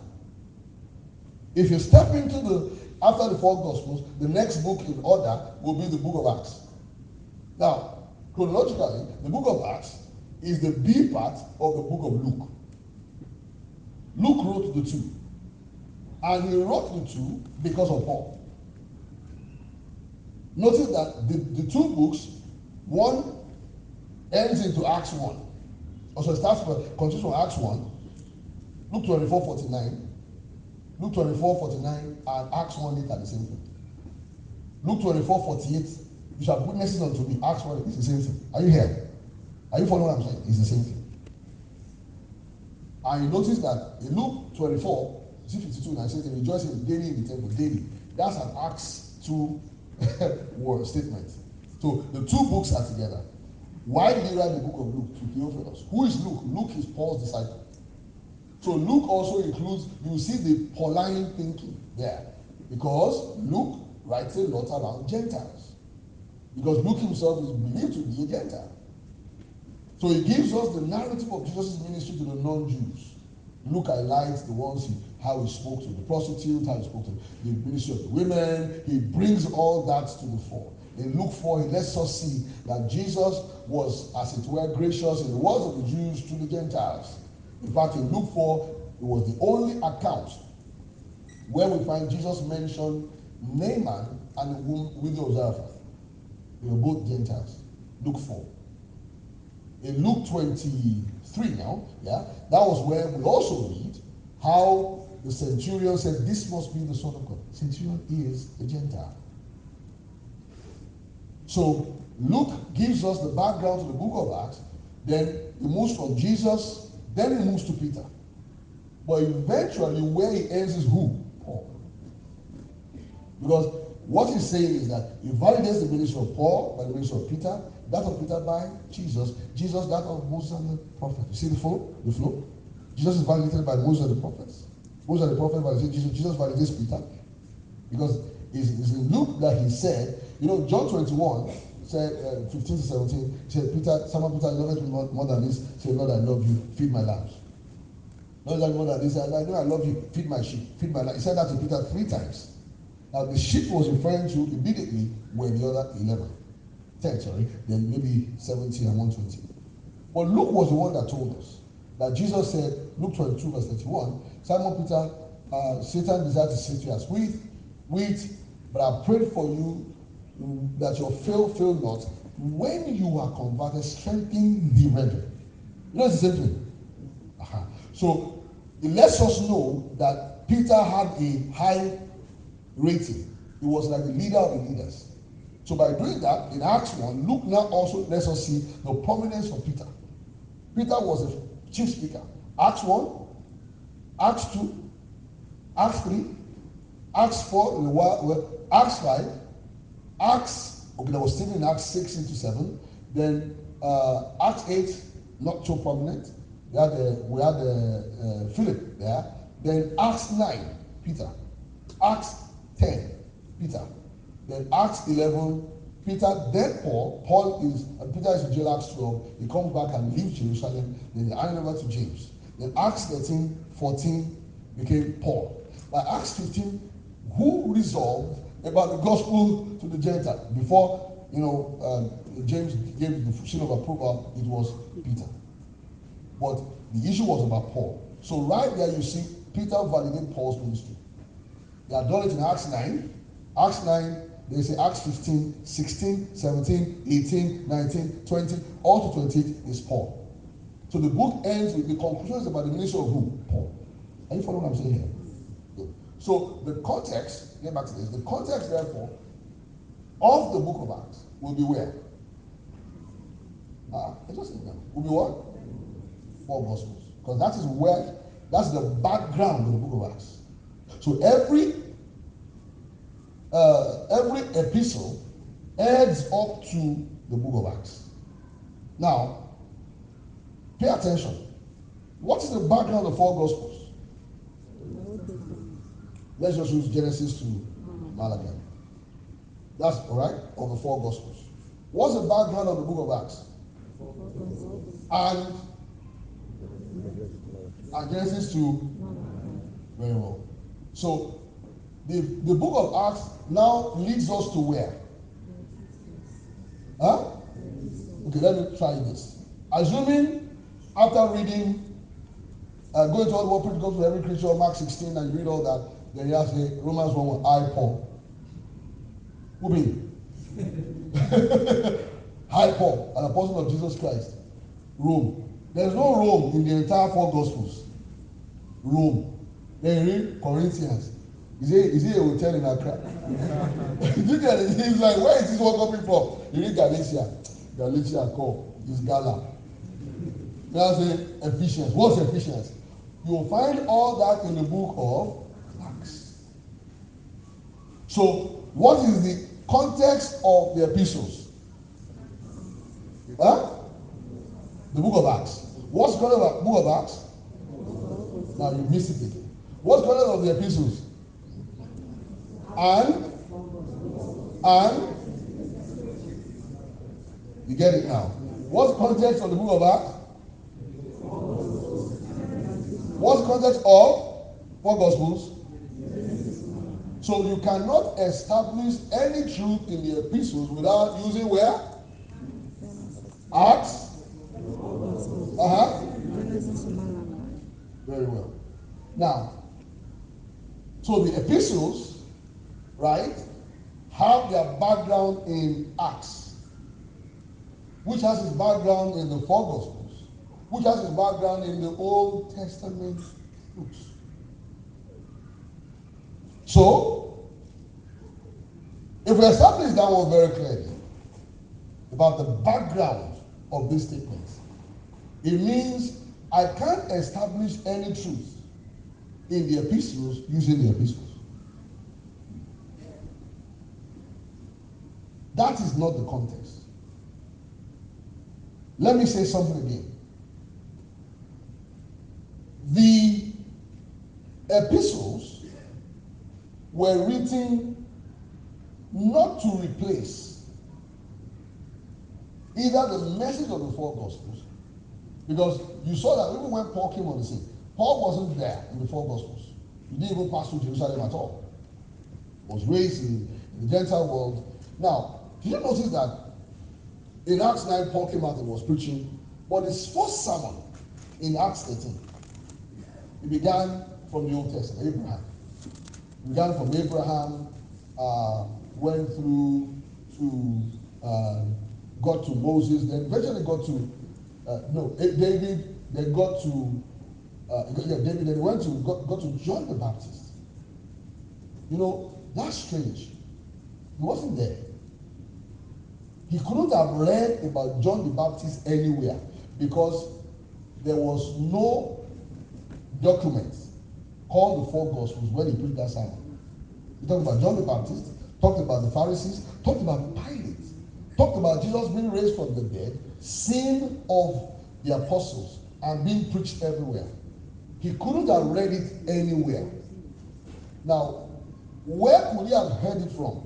if you step into after the four Gospels, the next book in order will be the book of Acts. Now, chronologically, the book of Acts is the B part of the book of Luke. Luke wrote the two. And he wrote the two because of Paul. Notice that the two books, one ends into Acts 1. Also, it continues from Acts 1, Luke 24:49. Luke 24:49 and Acts 1:8 are the same thing. Luke 24:48, you shall witness unto me. Acts 1:8 is the same thing. Are you here? Are you following what I'm saying? It's the same thing. And you notice that in Luke 24:52, and I said, they rejoice daily in the temple, daily. That's an Acts 2 word statement. So the two books are together. Why did he write the book of Luke to Theophilus? Who is Luke? Luke is Paul's disciple. So Luke also includes, you see the Pauline thinking there. Because Luke writes a lot around Gentiles. Because Luke himself is believed to be a Gentile. So he gives us the narrative of Jesus' ministry to the non-Jews. Luke highlights the ones how he spoke to the prostitute, how he spoke to the ministry of the women. He brings all that to the fore. In Luke 4, he lets us see that Jesus was, as it were, gracious in the words of the Jews to the Gentiles. In fact, in Luke 4, it was the only account where we find Jesus mentioned Naaman and the widow of Zarephath. They were both Gentiles. Luke 4. In Luke 23 now, that was where we also read how the centurion said, this must be the Son of God. Centurion is a Gentile. So, Luke gives us the background to the book of Acts, then he moves from Jesus. Then he moves to Peter. But eventually, where he ends is who? Paul. Because what he's saying is that he validates the ministry of Paul by the ministry of Peter, that of Peter by Jesus, Jesus that of Moses and the prophets. You see the flow? Jesus is validated by Moses and the prophets. Moses and the prophets validate Jesus. Jesus validates Peter. Because it's in Luke that he said, John 21, said 15 to 17, said, Peter, Simon Peter, loveth me more than this. Say, Lord, I love you. Feed my lambs. Lord, I love you more than this. I know I love you. Feed my sheep. Feed my lambs. He said that to Peter 3 times. Now, the sheep was referring to immediately were the other 10, then maybe 17 and 120. But Luke was the one that told us that Jesus said, Luke 22, verse 31, Simon Peter, Satan desired to sift you as wheat, but I prayed for you that your fail not. When you are converted, strengthen the remnant. That's the same thing. So it lets us know that Peter had a high rating. He was like the leader of the leaders. So by doing that, in Acts 1, Luke now also lets us see the prominence of Peter. Peter was the chief speaker. Acts 1, Acts 2, Acts 3, Acts 4, Acts 5, Acts, okay, that was still in Acts 6 into 7. Then Acts 8, not so prominent. We had Philip there. Then Acts 9, Peter. Acts 10, Peter. Then Acts 11, Peter. Then Paul. Peter is in jail, Acts 12. He comes back and leaves Jerusalem. Then they hand over to James. Then Acts 13, 14 became Paul. By Acts 15, who resolved about the gospel to the Gentile. Before, James gave the seal of approval, it was Peter. But the issue was about Paul. So right there you see Peter validating Paul's ministry. They had done it in Acts 9. Acts 9, they say Acts 15, 16, 17, 18, 19, 20, all to 28 is Paul. So the book ends with the conclusions about the ministry of who? Paul. Are you following what I'm saying here? Good. So the context, get back to this, the context therefore of the book of Acts will be where? I just said that. Will be what? Four Gospels. Because that is where, that's the background of the book of Acts. So every epistle adds up to the book of Acts. Now, pay attention. What is the background of four Gospels? Let's just use Genesis to Malachi. That's all right, of the four Gospels. What's the background of the book of Acts? And Genesis to very well. So the book of Acts now leads us to where? Huh? Okay, let me try this. Assuming after reading, going to all the world, preach gospel to every creature, Mark 16, and you read all that, then you have to say, Romans 1, I, Paul. Who be? I, Paul, an apostle of Jesus Christ. Rome. There's no Rome in the entire four Gospels. Rome. Then you read Corinthians. Is he a hotel in Accra? He's like, where is this one coming from? You read Galatia. Galatia call. It's Gala. Now say Ephesians. What's Ephesians? You'll find all that in the book of Acts. So, what is the context of the epistles? Huh? The book of Acts. What's going on in the book of Acts? Now you missed it again. What's going on of the epistles? And you get it now. What's context of the book of Acts? What's context of four Gospels? So you cannot establish any truth in the epistles without using where? Acts. Very well. Now, so the epistles, right, have their background in Acts, which has its background in the four Gospels, which has its background in the Old Testament books. So, if we establish that one very clearly about the background of these statements, it means I can't establish any truth in the epistles using the epistles. That is not the context. Let me say something again. The epistles were written not to replace either the message of the four Gospels. Because you saw that even when Paul came on the scene, Paul wasn't there in the four Gospels. He didn't even pass through Jerusalem at all. He was raised in the Gentile world. Now, did you notice that in Acts 9, Paul came out and was preaching, but his first sermon in Acts 13, it began from the Old Testament, Abraham. It began from Abraham, went through to, got to Moses, then eventually got to David, they got to David, they went to got to John the Baptist. You know, that's strange. He wasn't there. He couldn't have read about John the Baptist anywhere because there was no document called the Four Gospels when he preached that sermon. He talked about John the Baptist, talked about the Pharisees, talked about Pilate, talked about Jesus being raised from the dead, sin of the apostles, and being preached everywhere. He couldn't have read it anywhere. Now, where could he have heard it from?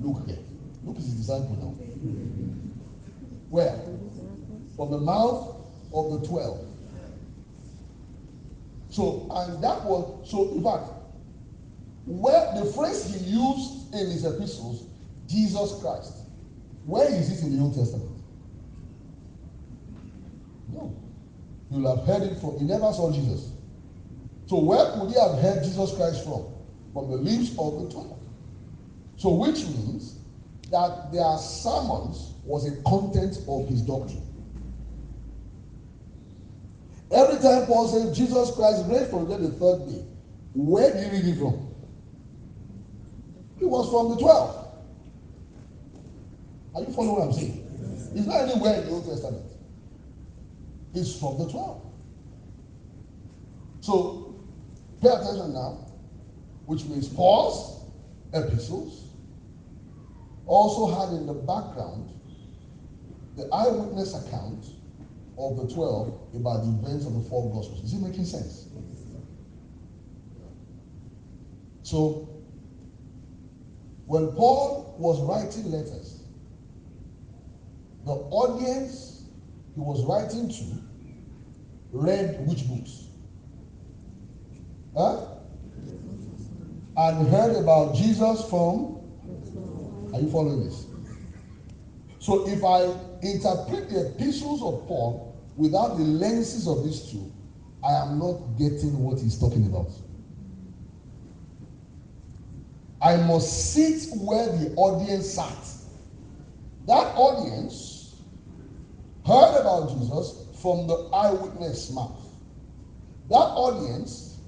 Luke here. Luke is his disciple now. Where? From the mouth of the 12. So, and that was, so in fact, where the phrase he used in his epistles, Jesus Christ, where is it in the Old Testament? No. You'll have heard it from, he never saw Jesus. So where could he have heard Jesus Christ from? From the lips of the 12. So which means that their sermons was a content of his doctrine. time Paul says Jesus Christ raised from the dead the third day. Where did he read it from? It was from the 12. Are you following what I'm saying? It's not anywhere in the Old Testament. It's from the 12. So pay attention now, which means Paul's epistles also had in the background the eyewitness account of the 12 about the events of the four Gospels. Is it making sense? So, when Paul was writing letters, the audience he was writing to read which books? Huh? And heard about Jesus from? Are you following this? So if I interpret the epistles of Paul without the lenses of these two, I am not getting what he's talking about. I must sit where the audience sat. That audience heard about Jesus from the eyewitness mouth. That audience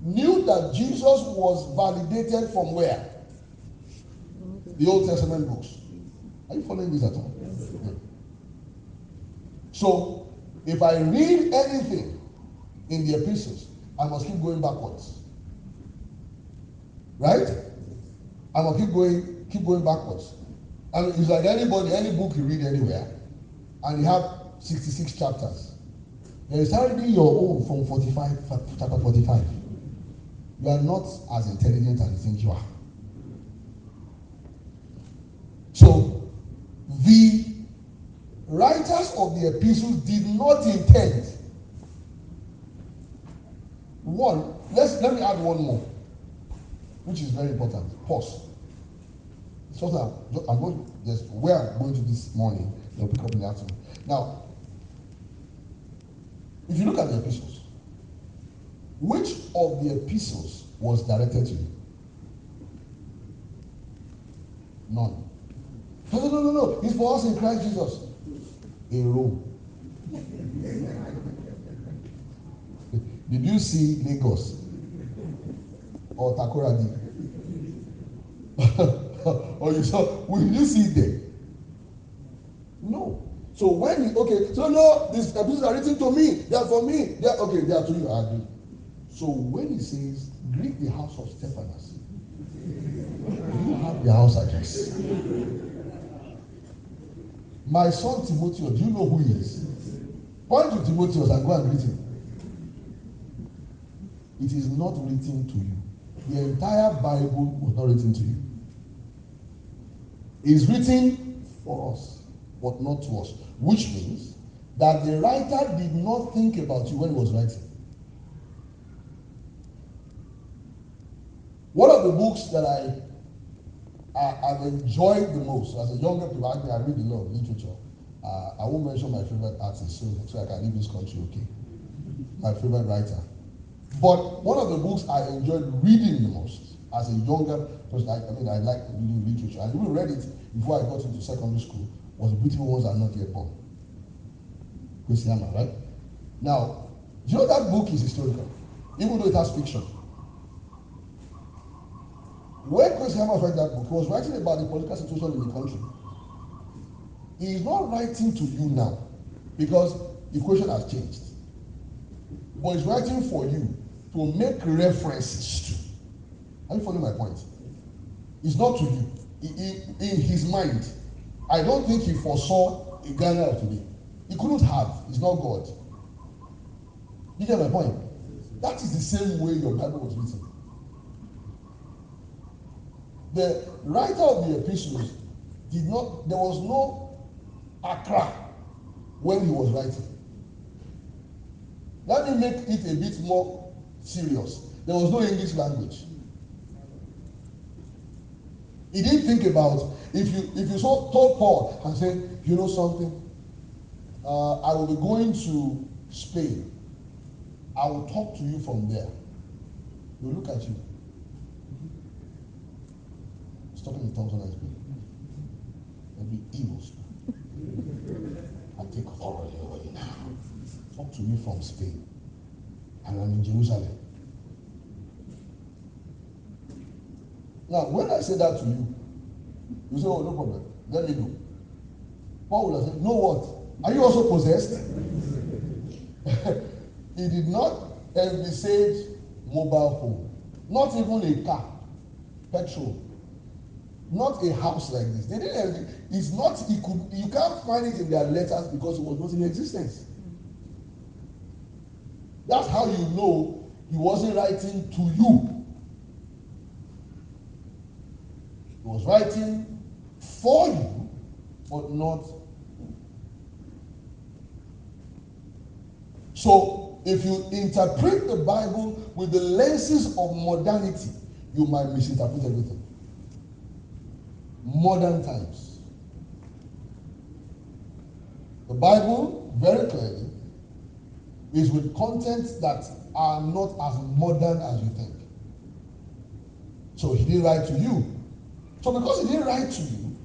knew that Jesus was validated from where? The Old Testament books. Are you following this at all? Yes. Okay. So, if I read anything in the epistles, I must keep going backwards. Right? I must keep going backwards. And it's like anybody, any book you read anywhere, and you have 66 chapters. There is already your own from chapter 45. You are not as intelligent as you think you are. So, the writers of the epistles did not intend. One, let me add one more, which is very important. Pause. So I'm going to just where I'm going to this morning, they'll pick up in the afternoon. Now, if you look at the epistles, which of the epistles was directed to you? None. No. It's for us in Christ Jesus. A row. Did you see Lagos? Or Takoradi? Or you saw, will you see it there? No. So when you, okay, so no, these epistles are written to me, they are for me, they are, okay, they are to you, I agree. So when he says, greet the house of Stephanas, you have the house address. My son Timotheus, do you know who he is? Point to Timotheus and go and greet him. It is not written to you. The entire Bible was not written to you. It is written for us, but not to us. Which means that the writer did not think about you when he was writing. One of the books that I've enjoyed the most as a younger people, I read a lot of literature. I won't mention my favorite artist so I can leave this country, okay? My favorite writer. But one of the books I enjoyed reading the most as a younger person, I like reading literature. I even read it before I got into secondary school, was Beautiful Ones Are Not Yet Born. Christiana, right? Now, do you know that book is historical, even though it has fiction? When Christiana read that book, he was writing about the political situation in the country. He is not writing to you now because the equation has changed. But he's writing for you to make references to. Are you following my point? It's not to you. In his mind, I don't think he foresaw a Ghana of today. He couldn't have. He's not God. You get my point? That is the same way your Bible was written. The writer of the epistles did not, there was no Accra when he was writing. Let me make it a bit more serious. There was no English language. He didn't think about, if you told Paul and said, you know something, I will be going to Spain. I will talk to you from there. He will look at you. He's talking in tongues and speak. There'll be evil. I take authority over you now. Talk to me from Spain, and I'm in Jerusalem. Now, when I say that to you, you say, oh, no problem, let me know. Paul would have said, no what? Are you also possessed? He did not envisage mobile home, not even a car, petrol, not a house like this. They didn't. It's not. You can't find it in their letters because it was not in existence. That's how you know he wasn't writing to you. He was writing for you, but not. So, if you interpret the Bible with the lenses of modernity, you might misinterpret everything. Modern times. The Bible, very clearly, is with contents that are not as modern as you think. So he didn't write to you. So because he didn't write to you,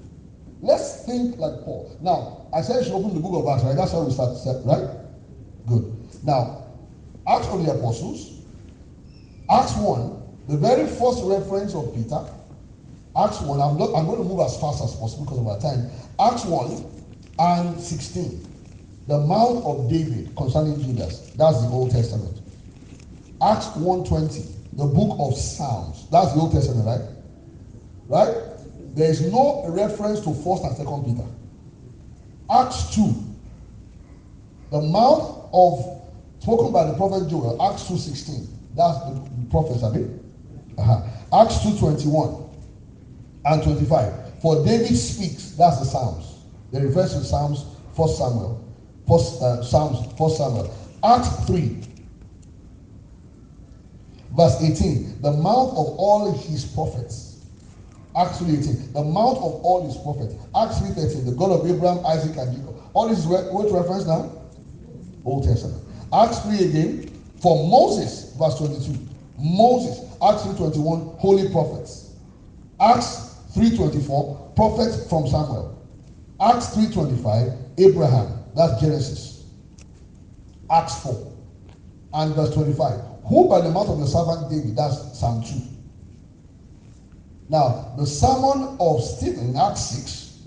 let's think like Paul. Now, I said you should open the book of Acts, right? That's how we start, right? Good. Now, Acts of the Apostles, Acts 1, the very first reference of Peter, Acts 1, I'm going to move as fast as possible because of our time. Acts 1 and 16, the Mount of David concerning Judas, that's the Old Testament. Acts 1:20, the book of Psalms, that's the Old Testament, right? Right? There is no reference to 1st and 2nd Peter. Acts 2, the Mount of spoken by the prophet Joel, Acts 2:16. That's the prophets, I mean. Acts 2:21 and 25. For David speaks. That's the Psalms. They refer to Psalms 1 Samuel. Psalms 1 Samuel. Acts 3, verse 18. The mouth of all his prophets. Acts 3:18. The mouth of all his prophets. Acts 3:13. The God of Abraham, Isaac, and Jacob. All this is what reference now? Old Testament. Acts 3 again, for Moses, verse 22. Moses, Acts 3:21, holy prophets. Acts 3:24, prophets from Samuel. Acts 3:25, Abraham, that's Genesis. Acts 4 and verse 25, who by the mouth of the servant David, that's Psalm 2. Now, the sermon of Stephen, Acts 6,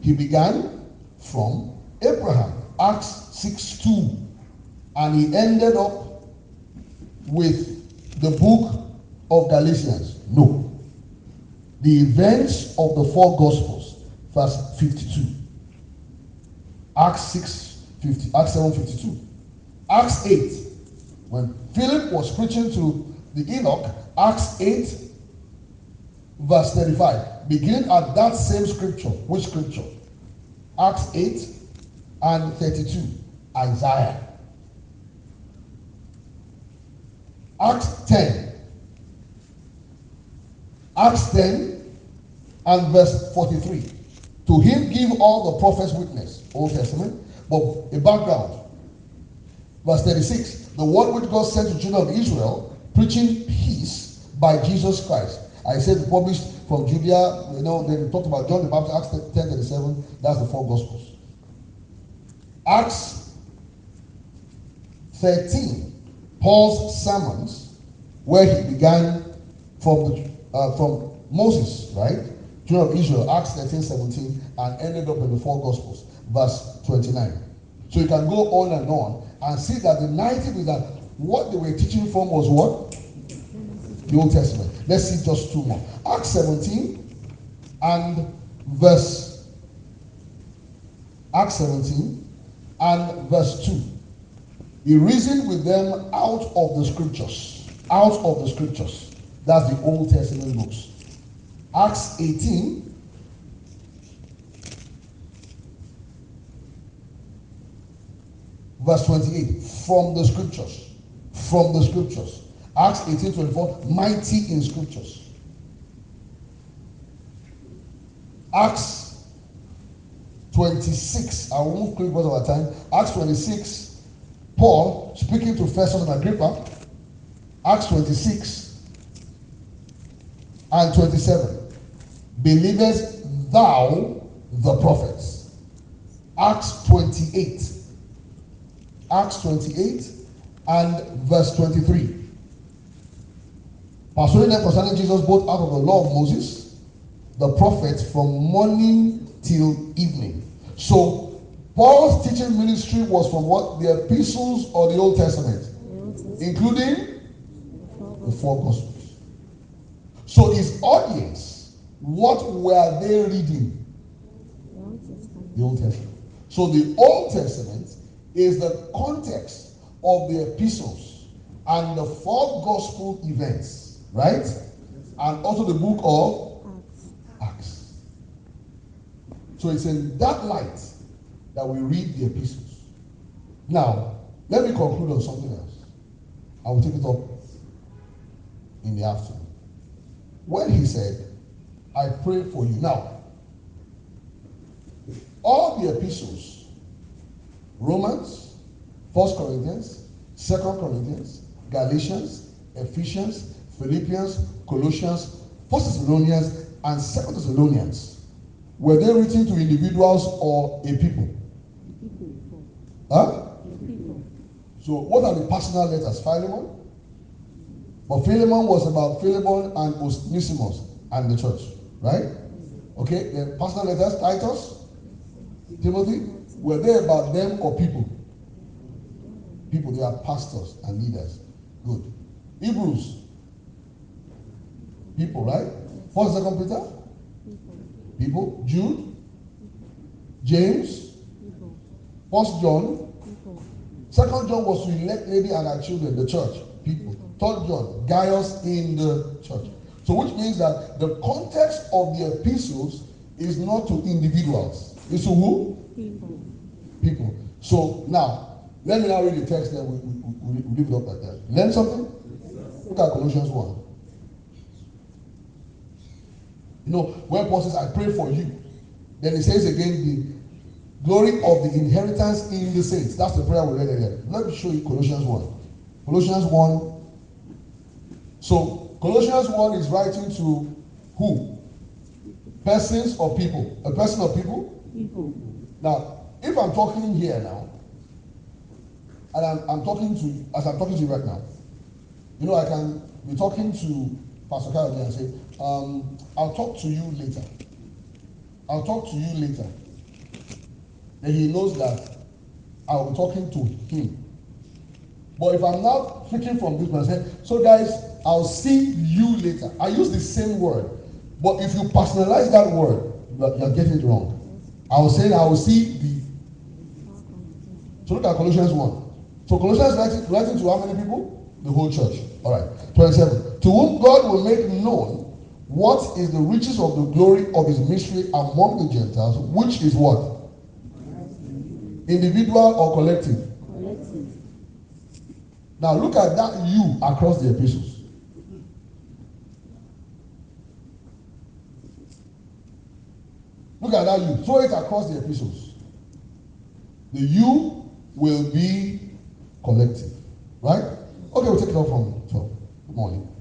he began from Abraham, Acts 6:2. And he ended up with the book of Galatians. No. The events of the four Gospels, verse 52. Acts 6:50, Acts 7:52. Acts 8, when Philip was preaching to the Enoch, Acts 8, verse 35. Begin at that same scripture. Which scripture? Acts 8 and 32. Isaiah. Acts 10. Acts 10 and verse 43. To him give all the prophets witness. Old Testament. But a background. Verse 36. The word which God sent to Judah of Israel, preaching peace by Jesus Christ. I said published from Judea. You know, they talked about John the Baptist. Acts 10:37. That's the four Gospels. Acts 13. Paul's sermons, where he began from Moses, right? Children of Israel, Acts 13:17, and ended up in the four Gospels, verse 29. So you can go on and see that the narrative is that what they were teaching from was what? The Old Testament. Let's see just two more. Acts 17 and verse 2. He reasoned with them out of the scriptures. Out of the scriptures. That's the Old Testament books. Acts 18. Verse 28. From the scriptures. From the scriptures. Acts 18:24. Mighty in scriptures. Acts 26. I will move quick because of our time. Acts 26. Paul, speaking to Festus and Agrippa, Acts 26 and 27. Believest thou the prophets? Acts 28 Acts 28 and verse 23. Persuading them concerning Jesus both out of the law of Moses, the prophets, from morning till evening. So Paul's teaching ministry was from what? The epistles or the Old Testament, including the four Gospels. So his audience, what were they reading? The Old Testament. So the Old Testament is the context of the epistles and the four Gospel events, right? And also the book of Acts. So it's in that light that we read the epistles. Now, let me conclude on something else. I will take it up in the afternoon. When he said, I pray for you. Now, all the epistles, Romans, 1 Corinthians, 2 Corinthians, Galatians, Ephesians, Philippians, Colossians, 1 Thessalonians, and 2 Thessalonians, were they written to individuals or a people? Huh? So what are the personal letters? Philemon? But Philemon was about Philemon and Onesimus and the church, right? Okay, the personal letters, Titus, Timothy, were they about them or people? People, they are pastors and leaders. Good. Hebrews, people, right? First and Second Peter, people. Jude, James, First John, Second John was to elect lady and her children, the church, people. Third John, Gaius in the church. So which means that the context of the epistles is not to individuals. It's to who? People. People. So now, let me now read the text, then we leave it up like that. Learn something? Look at Colossians 1. You know, when Paul says, I pray for you, then he says again, the glory of the inheritance in the saints. That's the prayer we read earlier. Let me show you Colossians 1. Colossians 1. So, Colossians 1 is writing to who? Persons or people? A person or people? People. Now, if I'm talking here now, and I'm talking to, as I'm talking to you right now, you know, I can be talking to Pastor Kyle and say, I'll talk to you later. I'll talk to you later. And he knows that I'll be talking to him. But if I'm now speaking from this person, so guys, I'll see you later. I use the same word. But if you personalize that word, you're getting it wrong. I will say, I will see the. So look at Colossians 1. So Colossians is writing to how many people? The whole church. All right. 27. To whom God will make known what is the riches of the glory of his mystery among the Gentiles, which is what? Individual or collective? Collective. Now look at that you across the epistles. Look at that you. Throw it across the epistles. The you will be collective. Right? Okay, we'll take it up from 12. Good morning.